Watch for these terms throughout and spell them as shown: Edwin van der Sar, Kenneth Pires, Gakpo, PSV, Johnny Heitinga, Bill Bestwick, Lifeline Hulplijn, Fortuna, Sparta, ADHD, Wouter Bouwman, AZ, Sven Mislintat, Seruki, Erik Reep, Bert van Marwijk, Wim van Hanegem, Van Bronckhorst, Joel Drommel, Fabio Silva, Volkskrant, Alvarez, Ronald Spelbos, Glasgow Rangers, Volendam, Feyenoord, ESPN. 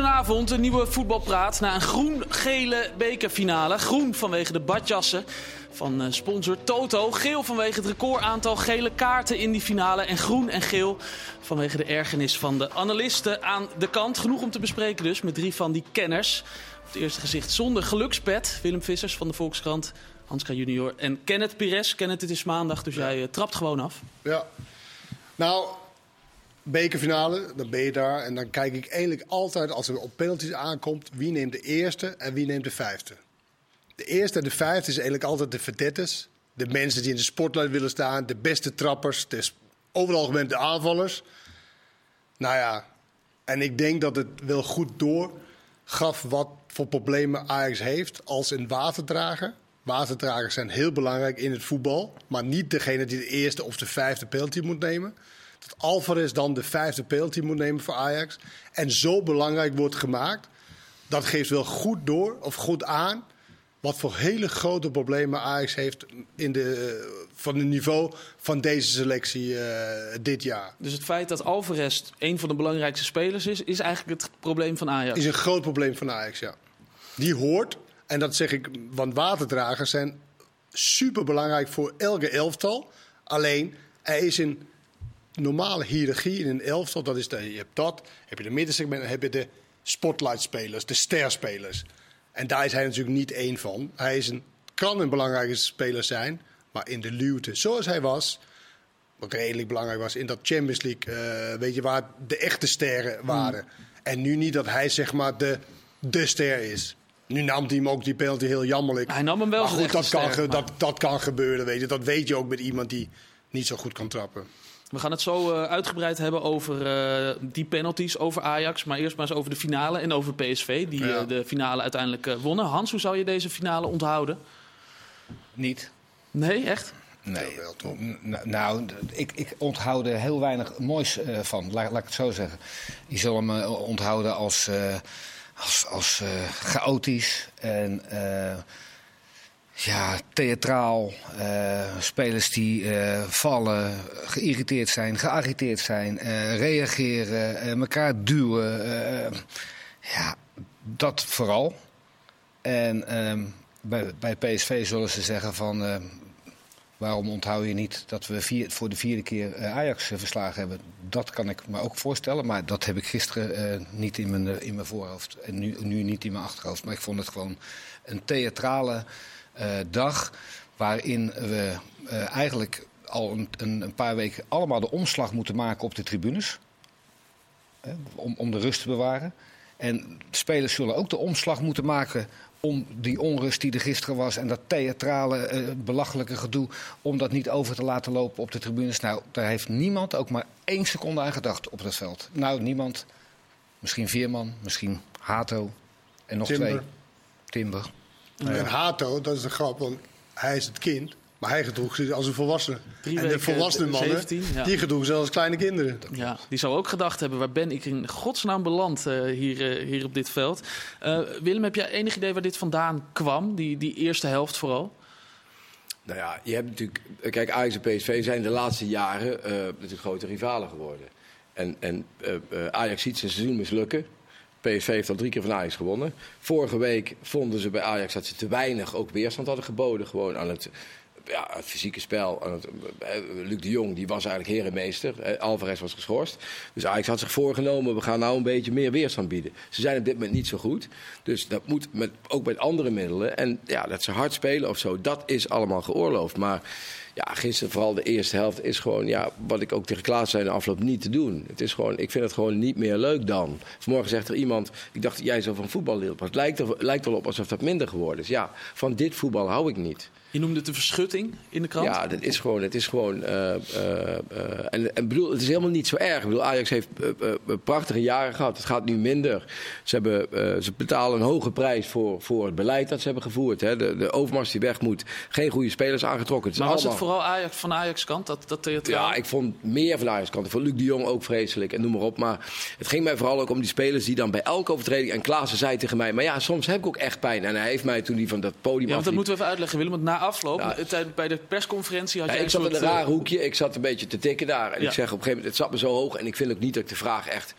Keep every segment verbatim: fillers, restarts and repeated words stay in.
Goedenavond, een nieuwe voetbalpraat na een groen-gele bekerfinale. Groen vanwege de badjassen van sponsor Toto. Geel vanwege het recordaantal gele kaarten in die finale. En groen en geel vanwege de ergernis van de analisten aan de kant. Genoeg om te bespreken dus met drie van die kenners. Op het eerste gezicht zonder gelukspet. Willem Vissers van de Volkskrant, Hans Kraay junior en Kenneth Pires. Kenneth, het is maandag, dus ja. Jij trapt gewoon af. Ja, nou... Bekerfinale, dan ben je daar en dan kijk ik eigenlijk altijd als er op penalties aankomt... wie neemt de eerste en wie neemt de vijfde. De eerste en de vijfde is eigenlijk altijd de verdetters. De mensen die in de spotlight willen staan, de beste trappers, dus over het algemeen de aanvallers. Nou ja, en ik denk dat het wel goed doorgaf wat voor problemen Ajax heeft als een waterdrager. Waterdragers zijn heel belangrijk in het voetbal, maar niet degene die de eerste of de vijfde penalty moet nemen... Dat Alvarez dan de vijfde penalty moet nemen voor Ajax. En zo belangrijk wordt gemaakt. Dat geeft wel goed door, of goed aan. Wat voor hele grote problemen Ajax heeft in de, van het niveau van deze selectie uh, dit jaar. Dus het feit dat Alvarez een van de belangrijkste spelers is, is eigenlijk het probleem van Ajax? Is een groot probleem van Ajax, ja. Die hoort, en dat zeg ik, want waterdragers zijn superbelangrijk voor elke elftal. Alleen, hij is in... normale hiërarchie in een elftal, dat is de, je hebt dat, heb je de middensegment, heb je de spotlightspelers, de sterspelers. En daar is hij natuurlijk niet één van. Hij is een, kan een belangrijke speler zijn, maar in de luwte, zoals hij was, wat redelijk belangrijk was in dat Champions League, uh, weet je waar de echte sterren waren. Hmm. En nu niet dat hij zeg maar de, de ster is. Nu nam hij hem ook die penalty heel jammerlijk. Hij nam hem wel. Maar goed, dat kan, ster, maar... dat, dat kan gebeuren, weet je. Dat weet je ook met iemand die niet zo goed kan trappen. We gaan het zo uh, uitgebreid hebben over uh, die penalties, over Ajax. Maar eerst maar eens over de finale en over P S V, die ja. uh, de finale uiteindelijk uh, wonnen. Hans, hoe zou je deze finale onthouden? Niet. Nee, echt? Nee. Wel, toch? Nou, ik, ik onthoud er heel weinig moois uh, van, laat, laat ik het zo zeggen. Je zal hem uh, onthouden als, uh, als, als uh, chaotisch en... Uh, Ja, theatraal, uh, spelers die uh, vallen, geïrriteerd zijn, geagiteerd zijn, uh, reageren, uh, elkaar duwen. Uh, ja, dat vooral. En uh, bij, bij P S V zullen ze zeggen van... Uh, waarom onthoud je niet dat we vier, voor de vierde keer uh, Ajax uh, verslagen hebben? Dat kan ik me ook voorstellen, maar dat heb ik gisteren uh, niet in mijn, uh, in mijn voorhoofd. En nu, nu niet in mijn achterhoofd, maar ik vond het gewoon een theatrale... Uh, dag waarin we uh, eigenlijk al een, een paar weken allemaal de omslag moeten maken op de tribunes. Hè, om, om de rust te bewaren. En de spelers zullen ook de omslag moeten maken om die onrust die er gisteren was... en dat theatrale, uh, belachelijke gedoe, om dat niet over te laten lopen op de tribunes. Nou, daar heeft niemand ook maar één seconde aan gedacht op dat veld. Nou, niemand. Misschien Veerman, misschien Hato en nog Timber. twee. Timber. Ja. En Hato, dat is een grap, want hij is het kind, maar hij gedroeg zich als een volwassene. Drie en de volwassene mannen, zeventien, ja. Die gedroegen zelfs als kleine kinderen. Ja, die zou ook gedacht hebben, waar ben ik in godsnaam beland uh, hier, uh, hier op dit veld. Uh, Willem, heb jij enig idee waar dit vandaan kwam, die, die eerste helft vooral? Nou ja, je hebt natuurlijk... Kijk, Ajax en P S V zijn de laatste jaren uh, natuurlijk grote rivalen geworden. En, en uh, Ajax ziet zijn seizoen mislukken. P S V heeft al drie keer van Ajax gewonnen. Vorige week vonden ze bij Ajax dat ze te weinig ook weerstand hadden geboden. Gewoon aan het, ja, het fysieke spel. Aan het, Luc de Jong die was eigenlijk herenmeester. Alvarez was geschorst. Dus Ajax had zich voorgenomen, we gaan nou een beetje meer weerstand bieden. Ze zijn op dit moment niet zo goed. Dus dat moet met, ook met andere middelen. En ja, dat ze hard spelen of zo, dat is allemaal geoorloofd. Maar... ja, gisteren vooral de eerste helft is gewoon, ja, wat ik ook tegen Klaassen zei in de afloop, niet te doen. Het is gewoon, ik vind het gewoon niet meer leuk dan. Vanmorgen zegt er iemand, ik dacht jij zou van voetbal leren. Het lijkt, lijkt wel op alsof dat minder geworden is. Ja, van dit voetbal hou ik niet. Je noemde het een verschutting in de krant? Ja, dat is gewoon, het is gewoon, uh, uh, uh, en, en bedoel, het is helemaal niet zo erg. Ik bedoel, Ajax heeft uh, uh, prachtige jaren gehad. Het gaat nu minder. Ze, hebben, uh, ze betalen een hoge prijs voor, voor het beleid dat ze hebben gevoerd. Hè. De, de overmars die weg moet, geen goede spelers aangetrokken. Het maar was allemaal... het vooral Ajax, van Ajax kant, dat, dat theatraal? Ja, ik vond meer van Ajax kant. Ik vond Luc de Jong ook vreselijk en noem maar op. Maar het ging mij vooral ook om die spelers die dan bij elke overtreding... en Klaassen zei tegen mij, maar ja, soms heb ik ook echt pijn. En hij heeft mij toen die van dat podium... Ja, want dat afliep... moeten we even uitleggen, Willem, want na afloop, ja. Bij de persconferentie had je... Ja, ik zat in een raar hoekje, ik zat een beetje te tikken daar. En ja. Ik zeg op een gegeven moment, het zat me zo hoog... en ik vind ook niet dat ik de vraag echt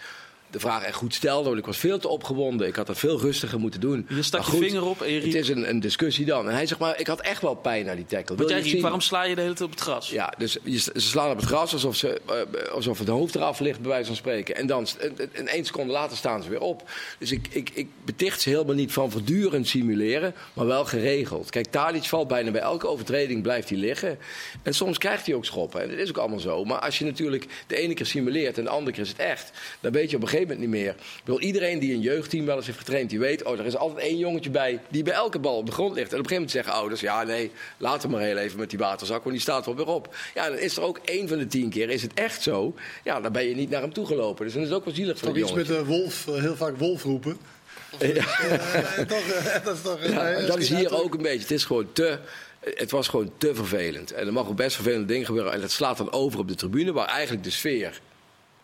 de vraag echt goed stelde, want ik was veel te opgewonden. Ik had dat veel rustiger moeten doen. Je stak goed, je vinger op en je riep... Het is een, een discussie dan. En hij zegt, maar ik had echt wel pijn naar die tackle. Wil jij riep, zien? Waarom sla je de hele tijd op het gras? Ja, dus je, ze slaan op het gras alsof, ze, uh, alsof het hoofd eraf ligt, bij wijze van spreken. En dan, en één seconde later staan ze weer op. Dus ik, ik, ik beticht ze helemaal niet van voortdurend simuleren, maar wel geregeld. Kijk, Tadić valt bijna bij elke overtreding, blijft hij liggen. En soms krijgt hij ook schoppen. En dat is ook allemaal zo. Maar als je natuurlijk de ene keer simuleert en de andere keer is het echt, dan weet je op een gegeven moment niet meer. Ik bedoel, iedereen die een jeugdteam wel eens heeft getraind, die weet, oh, er is altijd één jongetje bij die bij elke bal op de grond ligt. En op een gegeven moment zeggen ouders, ja, nee, laat hem maar heel even met die waterzak, want die staat wel weer op. Ja, dan is er ook één van de tien keer, is het echt zo, ja, dan ben je niet naar hem toegelopen. Dus dan is het ook wel zielig voor die jongens. Iets met de wolf, heel vaak wolf roepen. Ja. Uh, toch, uh, dat is, toch, uh, ja, dat is hier ook een beetje. Het is gewoon te... Het was gewoon te vervelend. En er mag ook best vervelende dingen gebeuren. En dat slaat dan over op de tribune, waar eigenlijk de sfeer...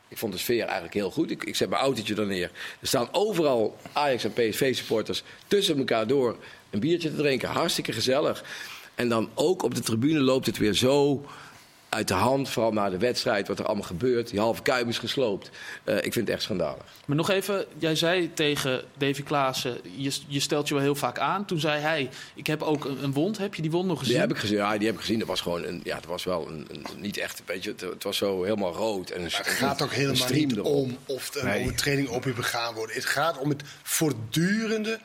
Ik vond de sfeer eigenlijk heel goed. Ik, ik zet mijn autootje dan neer. Er staan overal Ajax- en P S V-supporters tussen elkaar door een biertje te drinken. Hartstikke gezellig. En dan ook op de tribune loopt het weer zo uit de hand. Vooral na de wedstrijd, wat er allemaal gebeurt. Die halve kuip is gesloopt. Uh, ik vind het echt schandalig. Maar nog even, jij zei tegen Davy Klaassen, je, je stelt je wel heel vaak aan. Toen zei hij, ik heb ook een, een wond. Heb je die wond nog gezien? Die heb ik gezien. Ja, die heb ik gezien. Dat was gewoon een, ja, dat was wel een, een niet echt, weet je, het, het was zo helemaal rood. En een, het gaat ook helemaal niet erop. Om of de nee. training op je begaan wordt. Het gaat om het voortdurende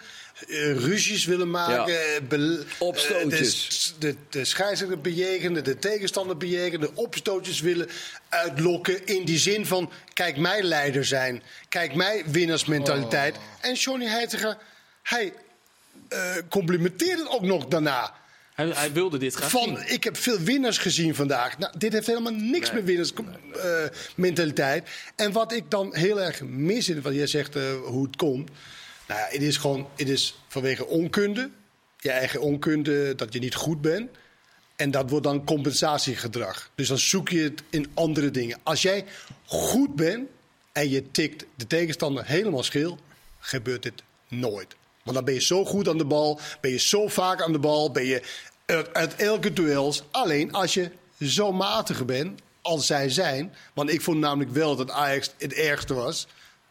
Uh, ruzies willen maken, ja. be- opstootjes. Uh, de, de, de scheidsrechter bejegenen, de tegenstander bejegenen, opstootjes willen uitlokken in die zin van, kijk mij leider zijn, kijk mij winnaarsmentaliteit. Oh. En Johnny Heitinga, hij uh, complimenteert het ook nog daarna. Hij, hij wilde dit graag van, zien. Ik heb veel winnaars gezien vandaag. Nou, dit heeft helemaal niks nee, met winnaarsmentaliteit. Nee, nee. uh, en wat ik dan heel erg mis in, want jij zegt uh, hoe het komt. Nou ja, het is gewoon, het is vanwege onkunde, je eigen onkunde, dat je niet goed bent. En dat wordt dan compensatiegedrag. Dus dan zoek je het in andere dingen. Als jij goed bent en je tikt de tegenstander helemaal scheel, gebeurt dit nooit. Want dan ben je zo goed aan de bal, ben je zo vaak aan de bal, ben je uit, uit elke duels. Alleen als je zo matig bent als zij zijn, want ik vond namelijk wel dat Ajax het ergste was,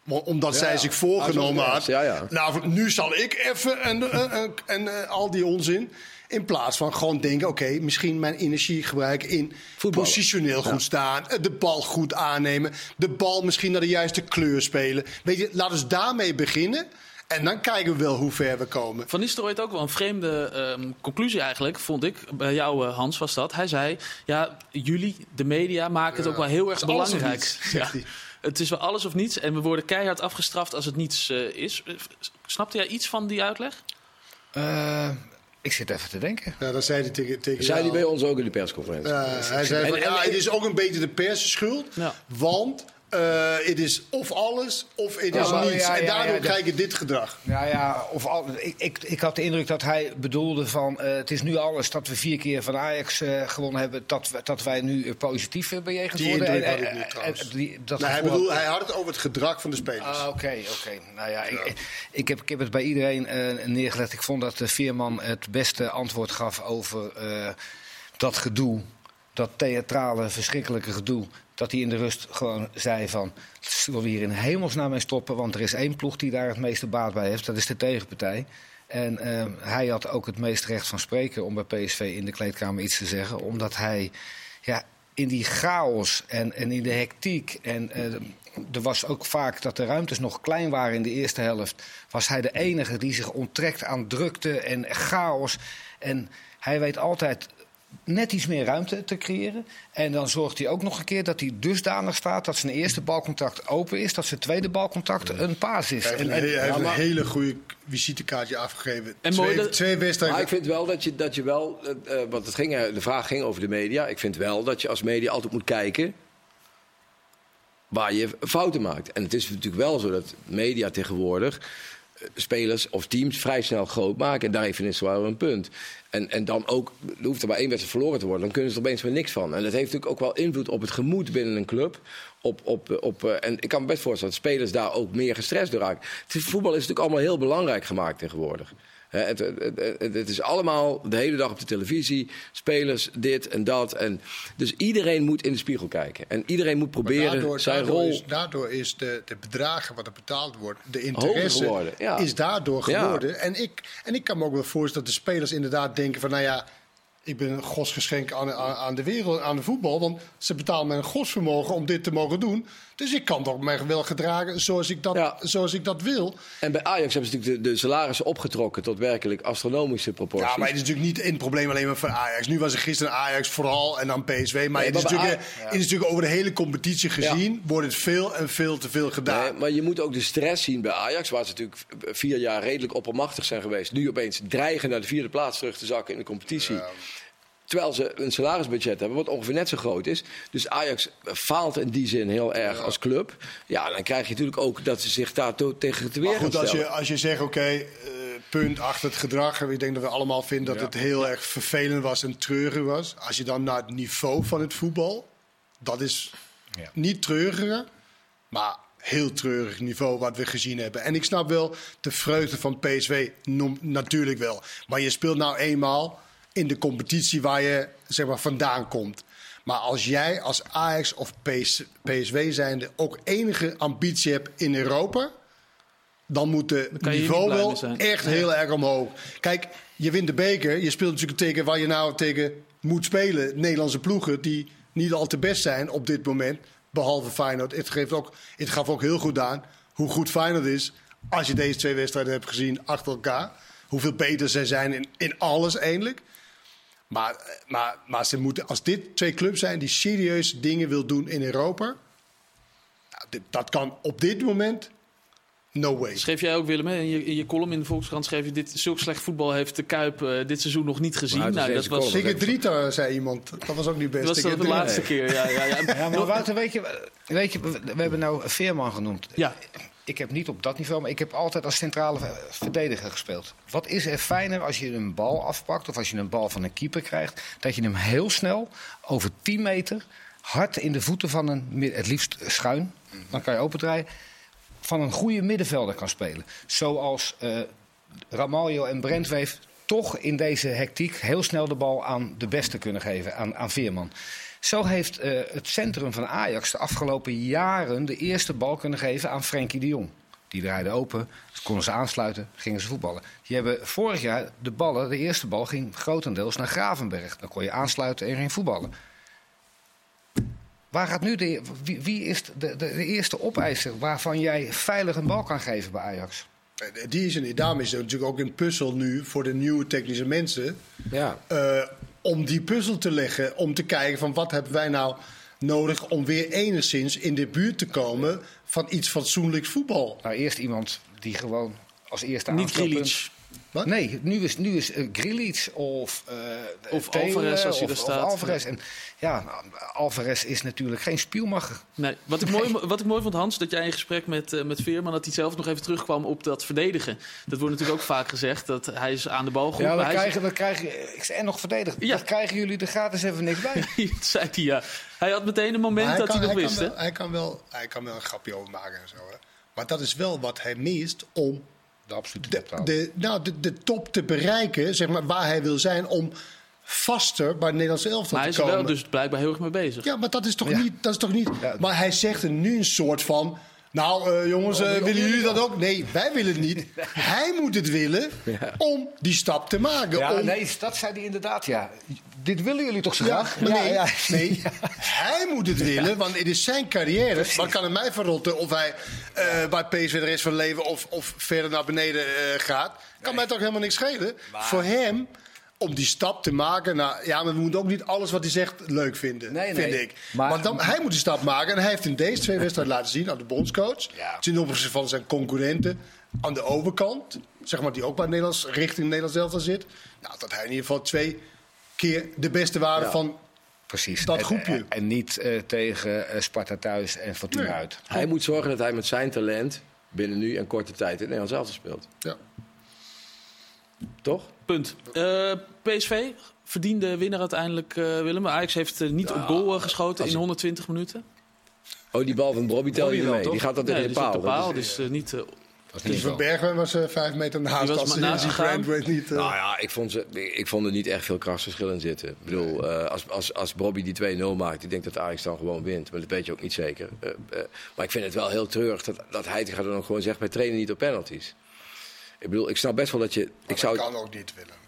omdat ja, zij zich voorgenomen had. Ja, ja. Nou, nu zal ik even en, en, en al die onzin. In plaats van gewoon denken, oké, okay, misschien mijn energie gebruiken in voetballen. Positioneel goed ja. staan, de bal goed aannemen, de bal misschien naar de juiste kleur spelen. Weet je, laten we daarmee beginnen. En dan kijken we wel hoe ver we komen. Van Nistelrooy ook wel een vreemde um, conclusie eigenlijk, vond ik. Bij jou, uh, Hans, was dat. Hij zei, ja, jullie, de media, maken het ja, ook wel heel erg belangrijk. Niets, zegt ja. hij. Het is wel alles of niets en we worden keihard afgestraft als het niets uh, is. Snapte jij iets van die uitleg? Uh, ik zit even te denken. Ja, dat zei hij tegen, tegen zei hij bij ons ook in de persconferentie. Uh, hij zei van, en, en, ja, het is ook een beetje de pers schuld, ja. want het uh, is of alles of het is oh, niets. Ja, ja, en daardoor ja, ja, krijg je dat, dit gedrag. Ja, ja, of al, ik, ik, ik had de indruk dat hij bedoelde van uh, het is nu alles dat we vier keer van Ajax uh, gewonnen hebben. Dat, dat wij nu uh, positief uh, bejegend die worden. Die indruk had ik niet trouwens. Uh, die, dat nou, hij, bedoel, hij had het over het gedrag van de spelers. Ah, oké, okay, oké. Okay. Nou ja, ja. Ik, ik, heb, ik heb het bij iedereen uh, neergelegd. Ik vond dat uh, Veerman het beste antwoord gaf over uh, dat gedoe. Dat theatrale, verschrikkelijke gedoe. Dat hij in de rust gewoon zei van, zullen we hier in hemelsnaam mee stoppen? Want er is één ploeg die daar het meeste baat bij heeft. Dat is de tegenpartij. En uh, hij had ook het meest recht van spreken om bij P S V in de kleedkamer iets te zeggen. Omdat hij ja, in die chaos en, en in de hectiek en uh, er was ook vaak dat de ruimtes nog klein waren in de eerste helft. Was hij de enige die zich onttrekt aan drukte en chaos. En hij weet altijd net iets meer ruimte te creëren. En dan zorgt hij ook nog een keer dat hij dusdanig staat dat zijn eerste balcontact open is, dat zijn tweede balcontact een paas is. Hij heeft, en, en, hij heeft ja, maar, een hele goede visitekaartje afgegeven. En twee, de, twee wedstrijden. Maar ik vind wel dat je, dat je wel, uh, want het ging, de vraag ging over de media. Ik vind wel dat je als media altijd moet kijken waar je fouten maakt. En het is natuurlijk wel zo dat media tegenwoordig spelers of teams vrij snel groot maken. En daar heeft het wel een punt. En, en dan ook, er hoeft er maar één wedstrijd verloren te worden. Dan kunnen ze er opeens weer niks van. En dat heeft natuurlijk ook wel invloed op het gemoed binnen een club. Op, op, op, en ik kan me best voorstellen dat spelers daar ook meer gestrest door raken. Het voetbal is natuurlijk allemaal heel belangrijk gemaakt tegenwoordig. Het, het, het, het is allemaal de hele dag op de televisie. Spelers, dit en dat. En dus iedereen moet in de spiegel kijken. En iedereen moet proberen daardoor, zijn daardoor rol... Is, daardoor is de, de bedragen wat er betaald wordt, de interesse geworden, ja. is daardoor geworden. Ja. En, ik, en ik kan me ook wel voorstellen dat de spelers inderdaad denken van... nou ja, ik ben een godsgeschenk aan, aan, aan de wereld, aan de voetbal. Want ze betalen mij een godsvermogen om dit te mogen doen. Dus ik kan toch mij wel gedragen zoals ik dat, ja. zoals ik dat wil. En bij Ajax hebben ze natuurlijk de, de salarissen opgetrokken tot werkelijk astronomische proporties. Ja, maar het is natuurlijk niet een probleem alleen maar voor Ajax. Nu was er gisteren Ajax vooral en dan P S V. Maar, nee, het, is maar Ajax, ja. het is natuurlijk over de hele competitie gezien, ja. wordt het veel en veel te veel gedaan. Nee, maar je moet ook de stress zien bij Ajax, waar ze natuurlijk vier jaar redelijk oppermachtig zijn geweest. Nu opeens dreigen naar de vierde plaats terug te zakken in de competitie. Ja. Terwijl ze een salarisbudget hebben wat ongeveer net zo groot is. Dus Ajax faalt in die zin heel erg ja. als club. Ja, dan krijg je natuurlijk ook dat ze zich daar to- tegen te weer gaan stellen. Als je, als je zegt, oké, okay, uh, punt achter het gedrag. Ik denk dat we allemaal vinden dat ja. het heel erg vervelend was en treurig was. Als je dan naar het niveau van het voetbal. Dat is ja. niet treuriger, maar... heel treurig niveau wat we gezien hebben. En ik snap wel de vreugde van P S V, no- natuurlijk wel. Maar je speelt nou eenmaal in de competitie waar je zeg maar, vandaan komt. Maar als jij als Ajax of P S- P S V zijnde ook enige ambitie hebt in Europa... dan moet het niveau wel zijn. echt heel ja. erg omhoog. Kijk, je wint de beker. Je speelt natuurlijk tegen waar je nou tegen moet spelen. Nederlandse ploegen die niet al te best zijn op dit moment... Behalve Feyenoord. Het, geeft ook, het gaf ook heel goed aan hoe goed Feyenoord is. Als je deze twee wedstrijden hebt gezien achter elkaar. Hoeveel beter zij zijn in, in alles eindelijk. Maar, maar, maar ze moeten, als dit twee clubs zijn die serieus dingen wil doen in Europa. Nou, dit, dat kan op dit moment... No way. Schreef jij ook, Willem, hè? In, je, in je column in de Volkskrant schreef je... Dit, zulk slecht voetbal heeft de Kuip uh, dit seizoen nog niet gezien. Nou, nou, dat was Zeker Drita, zei iemand. Dat was ook niet best. Dat was dat de laatste keer, ja. ja, ja. ja maar Wouter, weet je, weet je, we hebben nou Veerman genoemd. Ja. Ik heb niet op dat niveau, maar ik heb altijd als centrale verdediger gespeeld. Wat is er fijner als je een bal afpakt... of als je een bal van een keeper krijgt... dat je hem heel snel, over tien meter... hard in de voeten van een... het liefst schuin, dan kan je opendraaien... van een goede middenvelder kan spelen. Zoals uh, Ramaljo en Brentweef toch in deze hectiek... heel snel de bal aan de beste kunnen geven, aan, aan Veerman. Zo heeft uh, het centrum van Ajax de afgelopen jaren... de eerste bal kunnen geven aan Frenkie de Jong. Die draaiden open, konden ze aansluiten, gingen ze voetballen. Die hebben vorig jaar de ballen, de eerste bal ging grotendeels naar Gravenberg. Dan kon je aansluiten en ging voetballen. Waar gaat nu de, wie, wie is de, de, de eerste opeiser waarvan jij veilig een bal kan geven bij Ajax? Die is een, daarom is er natuurlijk ook een puzzel nu voor de nieuwe technische mensen. Ja. Uh, om die puzzel te leggen, om te kijken van wat hebben wij nou nodig... om weer enigszins in de buurt te komen van iets fatsoenlijks voetbal. Nou, eerst iemand die gewoon als eerste aansluit. Wat? Nee, nu is, nu is uh, Grealish of, uh, of Taylor, Alvarez als hij er staat. Alvarez. En, ja, Alvarez is natuurlijk geen spielmacher. Nee, wat, ik nee. mooi, wat ik mooi vond, Hans, dat jij in gesprek met, uh, met Veerman... dat hij zelf nog even terugkwam op dat verdedigen. Dat wordt natuurlijk ook vaak gezegd, dat hij is aan de bal goed. Ja, dat krijgen, dat krijgen, en nog verdedigd. Ja. Dat krijgen jullie er gratis even niks bij. Dat zei hij, ja. Hij had meteen een moment hij dat kan, hij nog hij wist. Kan wel, hij, kan wel, hij kan wel een grapje over maken en zo. Hè. Maar dat is wel wat hij mist om... De, de, de, nou, de, de top te bereiken, zeg maar, waar hij wil zijn... om vaster bij het Nederlandse elftal te komen. Maar hij is wel dus blijkbaar heel erg mee bezig. Ja, maar dat is toch ja. niet... Dat is toch niet ja. Maar hij zegt er nu een soort van... Nou, uh, jongens, uh, willen jullie dat ook? Nee, wij willen het niet. Hij moet het willen om die stap te maken. Ja, om... nee, dat zei hij inderdaad, ja. Dit willen jullie toch zo graag? Ja, nee, ja, ja. nee. Ja. Hij moet het willen, ja. want het is zijn carrière. Wat kan het mij verrotten of hij uh, bij P S V de rest van het leven... of, of verder naar beneden uh, gaat? Kan nee. mij toch helemaal niks schelen? Maar... Voor hem... om die stap te maken. Nou, ja, maar we moeten ook niet alles wat hij zegt leuk vinden, nee, nee. vind ik. Maar, maar dan, hij moet die stap maken. En hij heeft in deze twee wedstrijden laten zien aan de bondscoach. Ja. Ten opzichte van zijn concurrenten aan de overkant. Zeg maar, die ook bij Nederlands, richting Nederlands elftal zit. Nou, dat hij in ieder geval twee keer de beste waren ja. van... Precies. Dat groepje. En, en niet uh, tegen uh, Sparta thuis en Fortuna nee. uit. Hij moet zorgen dat hij met zijn talent... binnen nu en korte tijd in Nederlands elftal speelt. Ja. Toch? Punt. Uh, P S V, verdiende winnaar uiteindelijk, uh, Willem. Ajax heeft uh, niet ja, op goal uh, geschoten in ik... honderdtwintig minuten. Oh, die bal van Brobbey tel je mee. Die gaat dat nee, in de paal. Op paal, dus uh, niet... Uh... Dus van Bergwijn was uh, vijf meter naast als hij die Brandweight niet... Uh... Nou ja, ik vond, ze, ik vond er niet echt veel krachtsverschil in zitten. Ik bedoel, uh, als, als, als Brobbey die twee nul maakt, ik denk dat Ajax dan gewoon wint. Maar dat weet je ook niet zeker. Uh, uh, maar ik vind het wel heel treurig dat, dat Heitinga dan ook gewoon zegt, wij trainen niet op penalties. Ik bedoel, ik snap best wel dat je... Maar ik dat zou... kan ook niet willen.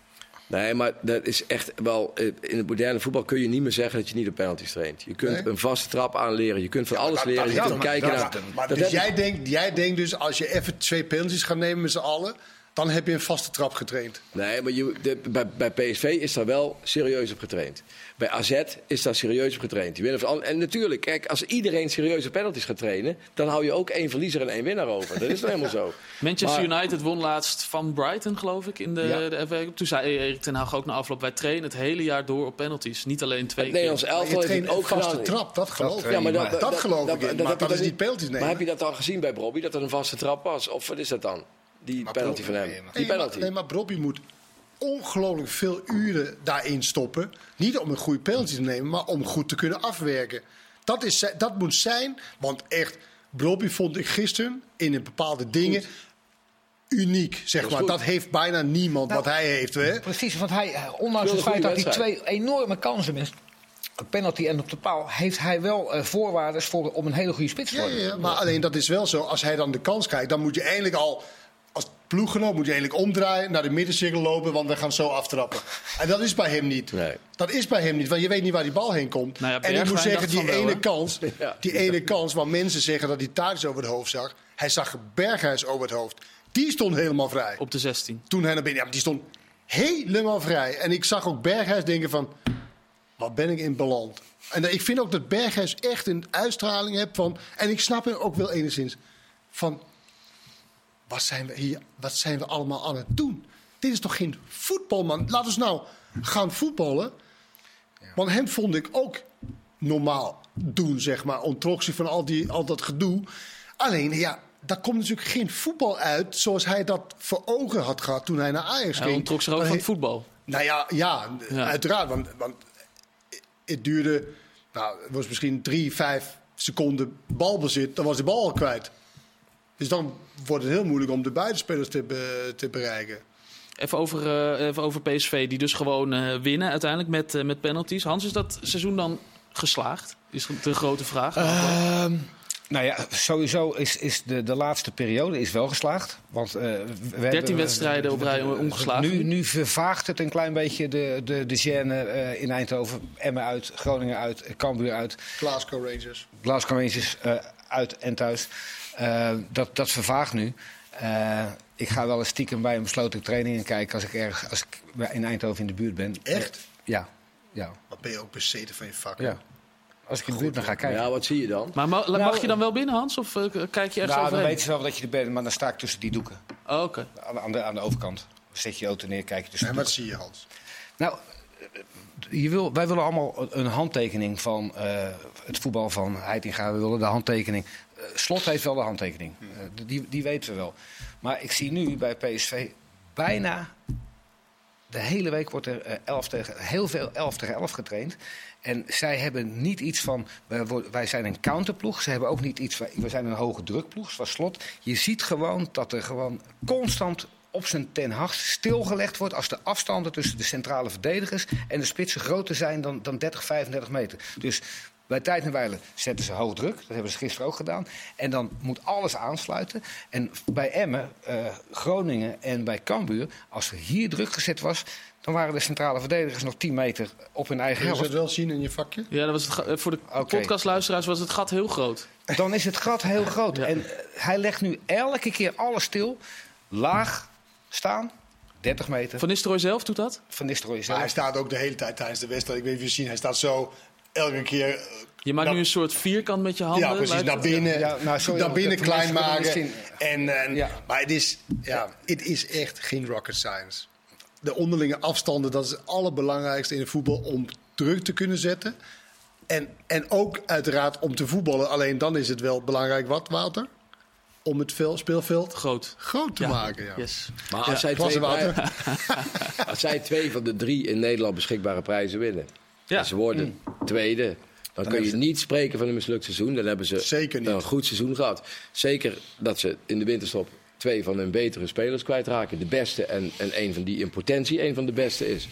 Nee, maar dat is echt wel... In het moderne voetbal kun je niet meer zeggen dat je niet op penalties traint. Je kunt nee? een vaste trap aanleren. Je kunt van ja, alles dat, leren. Dat, je kunt maar, kijken dat, naar... Dat, maar dat dus jij, ik... denkt, jij denkt dus, als je even twee penalties gaat nemen met z'n allen... dan heb je een vaste trap getraind. Nee, maar je, de, bij, bij P S V is daar wel serieus op getraind. Bij A Z is daar serieus op getraind. Die winnen, en natuurlijk, kijk, als iedereen serieuze penalties gaat trainen... dan hou je ook één verliezer en één winnaar over. Dat is dan helemaal zo. Manchester maar, United won laatst van Brighton, geloof ik, in de, ja. de F A Cup. Toen zei Erik ten Hag ook na afloop... wij trainen het hele jaar door op penalties. Niet alleen twee keer. Nederlands elftal heeft ook vaste gedaan. Trap, dat geloof ik. Ja, maar dat, dat, dat geloof dat, ik in, maar dat, dat is niet penalties nemen. Maar heb je dat dan gezien bij Brobbey, dat er een vaste trap was? Of wat is dat dan? Die maar penalty Brobbey, van hem. Die nee, penalty. Maar, nee, maar Brobbey moet ongelooflijk veel uren daarin stoppen. Niet om een goede penalty te nemen, maar om goed te kunnen afwerken. Dat, is, dat moet zijn, want echt, Brobbey vond ik gisteren in een bepaalde dingen... Goed. Uniek, zeg dat maar. Goed. Dat heeft bijna niemand nou, wat hij heeft. Hè? Precies, want hij, ondanks het feit dat hij twee enorme kansen mist... Op penalty en op de paal heeft hij wel uh, voorwaarden voor, om een hele goede spits te worden. Ja, ja, maar alleen dat is wel zo, als hij dan de kans krijgt, dan moet je eigenlijk al... Als ploeggenoot moet je eigenlijk omdraaien, naar de middencirkel lopen... want we gaan zo aftrappen. En dat is bij hem niet. Nee. Dat is bij hem niet, want je weet niet waar die bal heen komt. Nou ja, en ik moet zeggen, die ene wel, kans... Ja. die ene kans waar mensen zeggen dat hij Tadić over het hoofd zag... hij zag Berghuis over het hoofd. Die stond helemaal vrij. Op de zestien. Toen hij naar binnen... Ja, die stond helemaal vrij. En ik zag ook Berghuis denken van... wat ben ik in beland? En ik vind ook dat Berghuis echt een uitstraling heeft van... en ik snap hem ook wel enigszins van... Wat zijn we hier, wat zijn we allemaal aan het doen? Dit is toch geen voetbal, man? Laten we nou gaan voetballen. Ja. Want hem vond ik ook normaal doen, zeg maar. Ontrok zich van al, die, al dat gedoe. Alleen, ja, daar komt natuurlijk geen voetbal uit... zoals hij dat voor ogen had gehad toen hij naar Ajax ging. Hij ontrok zich ook van hij, voetbal. Nou ja, ja, ja. uiteraard. Want, want het duurde, nou, het was misschien drie, vijf seconden balbezit. Dan was de bal al kwijt. Dus dan wordt het heel moeilijk om de buitenspelers te, be- te bereiken. Even over, uh, even over P S V, die dus gewoon uh, winnen uiteindelijk met, uh, met penalties. Hans, is dat seizoen dan geslaagd? Is de grote vraag. Uh, nou ja, sowieso is, is de, de laatste periode is wel geslaagd. Want, uh, we dertien wedstrijden op rij ongeslagen. Nu, nu vervaagt het een klein beetje de, de, de gêne uh, in Eindhoven. Emmen uit, Groningen uit, Cambuur uit. Glasgow Rangers. Glasgow Rangers uh, uit en thuis. Uh, dat, dat vervaagt nu. Uh, ik ga wel eens stiekem bij een besloten training kijken als ik ergens als ik in Eindhoven in de buurt ben. Echt? Ja. ja. Wat ben je ook bezeten van je vak? Ja. Als ik in de buurt naar ga kijken. Ja, wat zie je dan? Maar mag nou, je dan wel binnen, Hans? Of uh, kijk je ergens nou, overheen? Dan weet je wel dat je er bent, maar dan sta ik tussen die doeken. Oh, oké. Okay. Aan, aan de overkant. Dan zet je je auto neer, kijk je tussen. En wat zie je, Hans? Nou, je wil, wij willen allemaal een handtekening van uh, het voetbal van Heitinga. We willen de handtekening... Slot heeft wel de handtekening. Uh, die, die weten we wel. Maar ik zie nu bij P S V bijna... De hele week wordt er uh, elf tegen, heel veel elf tegen elf getraind. En zij hebben niet iets van... Wij, wij zijn een counterploeg. Ze hebben ook niet iets van... We zijn een hoge drukploeg, zoals Slot. Je ziet gewoon dat er gewoon constant... op zijn Ten Hag stilgelegd wordt... als de afstanden tussen de centrale verdedigers... en de spitsen groter zijn dan, dan dertig, vijfendertig meter. Dus... Bij tijd en wijle zetten ze hoog druk. Dat hebben ze gisteren ook gedaan. En dan moet alles aansluiten. En bij Emmen, uh, Groningen en bij Cambuur... als er hier druk gezet was... dan waren de centrale verdedigers nog tien meter op hun eigen helft. Kun je dat wel zien in je vakje? Ja, dat was het ga- voor de okay. podcastluisteraars was het gat heel groot. Dan is het gat heel groot. Ja. En uh, hij legt nu elke keer alles stil. Laag staan... dertig meter. Van Nistelrooy zelf doet dat? Van Nistelrooy zelf. Maar hij staat ook de hele tijd tijdens de wedstrijd. Ik weet niet of je ziet, hij staat zo... Elke keer... Uh, je maakt na- nu een soort vierkant met je handen. Ja, precies. Naar binnen, ja, nou, sorry, naar binnen klein maken. En, en, ja. Maar het is, ja, het is echt geen rocket science. De onderlinge afstanden, dat is het allerbelangrijkste in het voetbal... om druk te kunnen zetten. En, en ook uiteraard om te voetballen. Alleen dan is het wel belangrijk wat, Wouter? Om het speelveld groot, groot te ja. maken. Ja. Yes. Maar als, ja, zij twee, Wouter, als zij twee van de drie in Nederland beschikbare prijzen winnen... Ja. En ze worden mm. tweede. Dan, dan kun je ze... niet spreken van een mislukt seizoen. Dan hebben ze Zeker niet. een goed seizoen gehad. Zeker dat ze in de winterstop twee van hun betere spelers kwijtraken. De beste en, en een van die in potentie een van de beste is.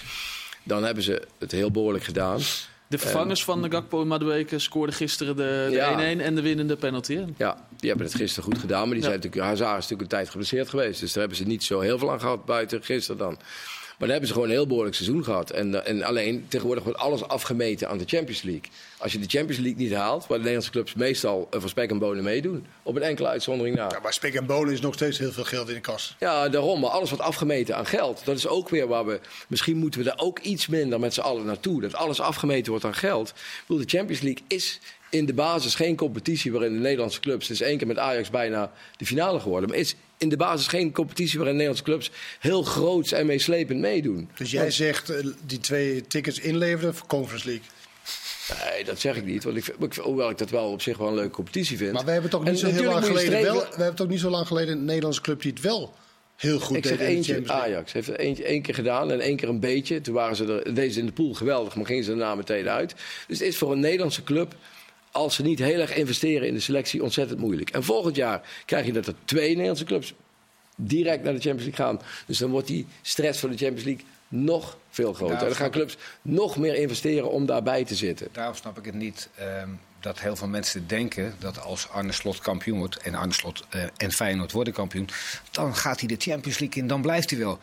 Dan hebben ze het heel behoorlijk gedaan. De vervangers en, van de Gakpo en Madueke scoorden gisteren de, de ja, één-één en de winnende penalty. Hè? Ja, die hebben het gisteren goed gedaan. Maar die ja. zijn natuurlijk, Hazard is natuurlijk een tijd geblesseerd geweest. Dus daar hebben ze niet zo heel veel aan gehad buiten gisteren dan. Maar dan hebben ze gewoon een heel behoorlijk seizoen gehad. En, en alleen tegenwoordig wordt alles afgemeten aan de Champions League. Als je de Champions League niet haalt, waar de Nederlandse clubs meestal voor spek en bonen meedoen, op een enkele uitzondering na. Ja, maar spek en bonen is nog steeds heel veel geld in de kas. Ja, daarom. Maar alles wordt afgemeten aan geld. Dat is ook weer waar we... Misschien moeten we daar ook iets minder met z'n allen naartoe. Dat alles afgemeten wordt aan geld. Ik bedoel, de Champions League is in de basis geen competitie waarin de Nederlandse clubs... Het is één keer met Ajax bijna de finale geworden, maar is... in de basis geen competitie waarin Nederlandse clubs heel groots en meeslepend meedoen. Dus jij want, zegt uh, die twee tickets inleveren voor Conference League? Nee, dat zeg ik niet. Want ik, ik, hoewel ik dat wel op zich wel een leuke competitie vind. Maar we hebben het ook niet en zo heel lang geleden streven... wel. We hebben het ook niet zo lang geleden een Nederlandse club die het wel heel goed ik deed. Zeg, eentje, in de Ajax heeft het één keer gedaan en één keer een beetje. Toen waren ze er, deze in de pool geweldig, maar gingen ze daarna meteen uit. Dus het is voor een Nederlandse club, als ze niet heel erg investeren in de selectie, ontzettend moeilijk. En volgend jaar krijg je dat er twee Nederlandse clubs direct naar de Champions League gaan. Dus dan wordt die stress van de Champions League nog veel groter. En dan gaan clubs nog meer investeren om daarbij te zitten. Daarom snap ik het niet uh, dat heel veel mensen denken dat als Arne Slot kampioen wordt... en Arne Slot uh, en Feyenoord worden kampioen, dan gaat hij de Champions League in, dan blijft hij wel.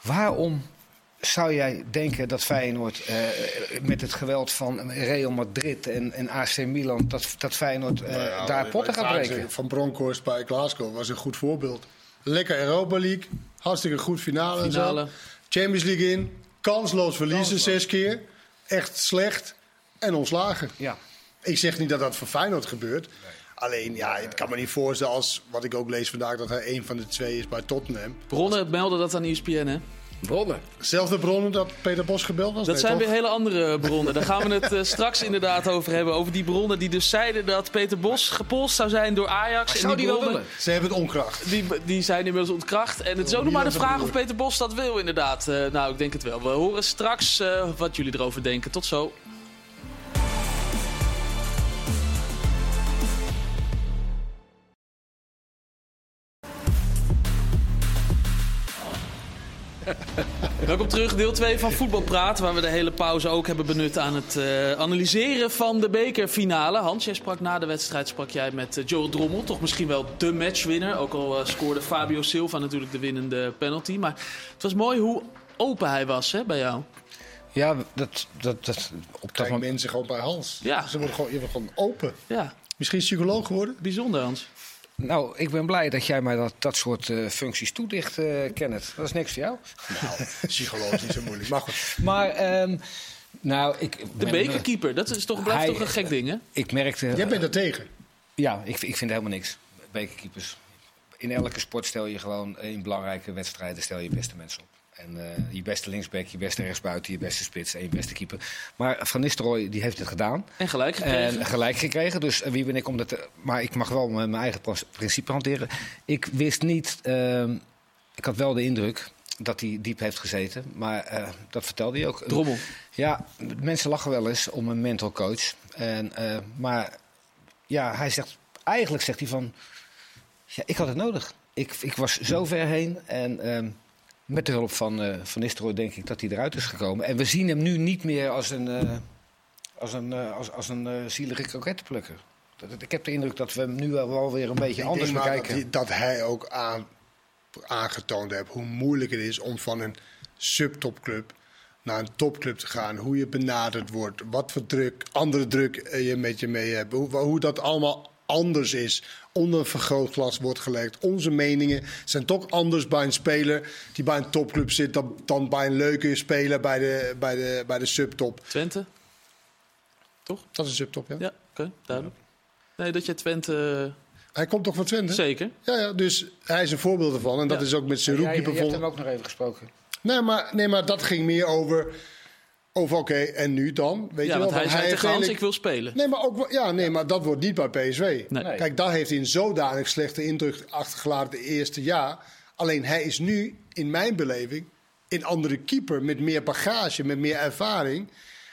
Waarom zou jij denken dat Feyenoord eh, met het geweld van Real Madrid en, en A C Milan... dat, dat Feyenoord eh, nou ja, daar potten gaat breken? Van Bronckhorst bij Glasgow was een goed voorbeeld. Lekker Europa League, hartstikke goed finale. finale. Champions League in, kansloos verliezen kansloos. zes keer. Echt slecht en ontslagen. Ja. Ik zeg niet dat dat voor Feyenoord gebeurt. Nee. Alleen, ja, ik kan me niet voorstellen, als wat ik ook lees vandaag... dat hij een van de twee is bij Tottenham. Bronnen melden dat aan E S P N, hè? Bronnen. Zelfde bronnen dat Peter Bos gebeld was? Dat nee, zijn toch? Weer hele andere bronnen. Daar gaan we het uh, straks inderdaad over hebben. Over die bronnen die dus zeiden dat Peter Bos gepolst zou zijn door Ajax. En zou die, die bronnen, willen? Ze hebben het onkracht. Die, die zijn inmiddels ontkracht. En het is ook nog maar de vraag broer. of Peter Bos dat wil inderdaad. Uh, nou, ik denk het wel. We horen straks uh, wat jullie erover denken. Tot zo. Welkom terug, deel twee van Voetbalpraat, waar we de hele pauze ook hebben benut aan het uh, analyseren van de bekerfinale. Hans, jij sprak na de wedstrijd sprak jij met uh, Joel Drommel, toch misschien wel de matchwinner. Ook al uh, scoorde Fabio Silva natuurlijk de winnende penalty. Maar het was mooi hoe open hij was, hè, bij jou. Ja, dat... dat, dat op dat moment mensen gewoon bij Hans. Ja. Ze worden gewoon, je wordt gewoon open. Ja. Misschien psycholoog geworden. Bijzonder, Hans. Nou, ik ben blij dat jij mij dat, dat soort uh, functies toedicht, uh, Kenneth. Dat is niks voor jou. Nou, psycholoog is niet zo moeilijk. Maar goed. Maar, um, nou, ik... De bekerkeeper, dat is toch, blijft hij, toch een gek uh, ding, hè? Ik merkte... Jij bent er tegen. Uh, ja, ik, ik vind helemaal niks. Bekerkeepers. In elke sport stel je gewoon, in belangrijke wedstrijden, stel je beste mensen op. En uh, je beste linksback, je beste rechtsbuiten, je beste spits en je beste keeper. Maar Van Nistelrooy die heeft het gedaan. En gelijk gekregen. En gelijk gekregen. Dus wie ben ik om dat te... Maar ik mag wel mijn eigen principe hanteren. Ik wist niet... Uh, ik had wel de indruk dat hij diep heeft gezeten. Maar uh, dat vertelde hij ook. Drommel. Ja, mensen lachen wel eens om een mental coach. En, uh, maar ja, hij zegt... Eigenlijk zegt hij van... Ja, ik had het nodig. Ik, ik was zo ver heen en... Uh, met de hulp van uh, Van Nistelrooy denk ik dat hij eruit is gekomen. En we zien hem nu niet meer als een, uh, als een, uh, als, als een uh, zielige krokettenplukker. Ik heb de indruk dat we hem nu wel weer een beetje ik anders bekijken. Dat, dat hij ook aan, aangetoond heeft hoe moeilijk het is om van een subtopclub naar een topclub te gaan. Hoe je benaderd wordt, wat voor druk, andere druk je met je mee hebt. Hoe, hoe dat allemaal anders is, onder een vergrootglas wordt gelegd. Onze meningen zijn toch anders bij een speler die bij een topclub zit... dan, dan bij een leuke speler bij de, bij de, bij de subtop. Twente? Toch? Dat is een subtop, ja. Ja, oké, okay, duidelijk. Nee, dat je Twente... Hij komt toch van Twente? Zeker. Ja, ja, dus hij is een voorbeeld ervan. En dat ja. is ook met Seruki bijvoorbeeld. Je hebt hem ook nog even gesproken. Nee, maar, nee, maar dat ging meer over... Of oké, okay, en nu dan? Weet ja, je wel, want hij zei tegen Hans, ik wil spelen. Nee, maar, ook, ja, nee, maar dat wordt niet bij P S V. Nee. Nee. Kijk, daar heeft hij een zodanig slechte indruk achtergelaten het eerste jaar. Alleen hij is nu, in mijn beleving, een andere keeper... met meer bagage, met meer ervaring.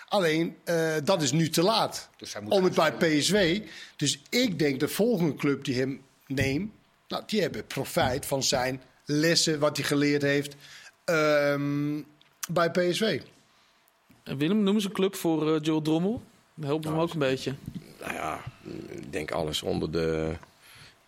Alleen, uh, dat is nu te laat. Dus om het bij P S V. Dus ik denk, de volgende club die hem neemt... Nou, die hebben profijt van zijn lessen, wat hij geleerd heeft um, bij P S V. En Willem, noem eens een club voor uh, Joel Drommel. Help hem nou, ook een beetje. Nou ja, ik denk alles onder de...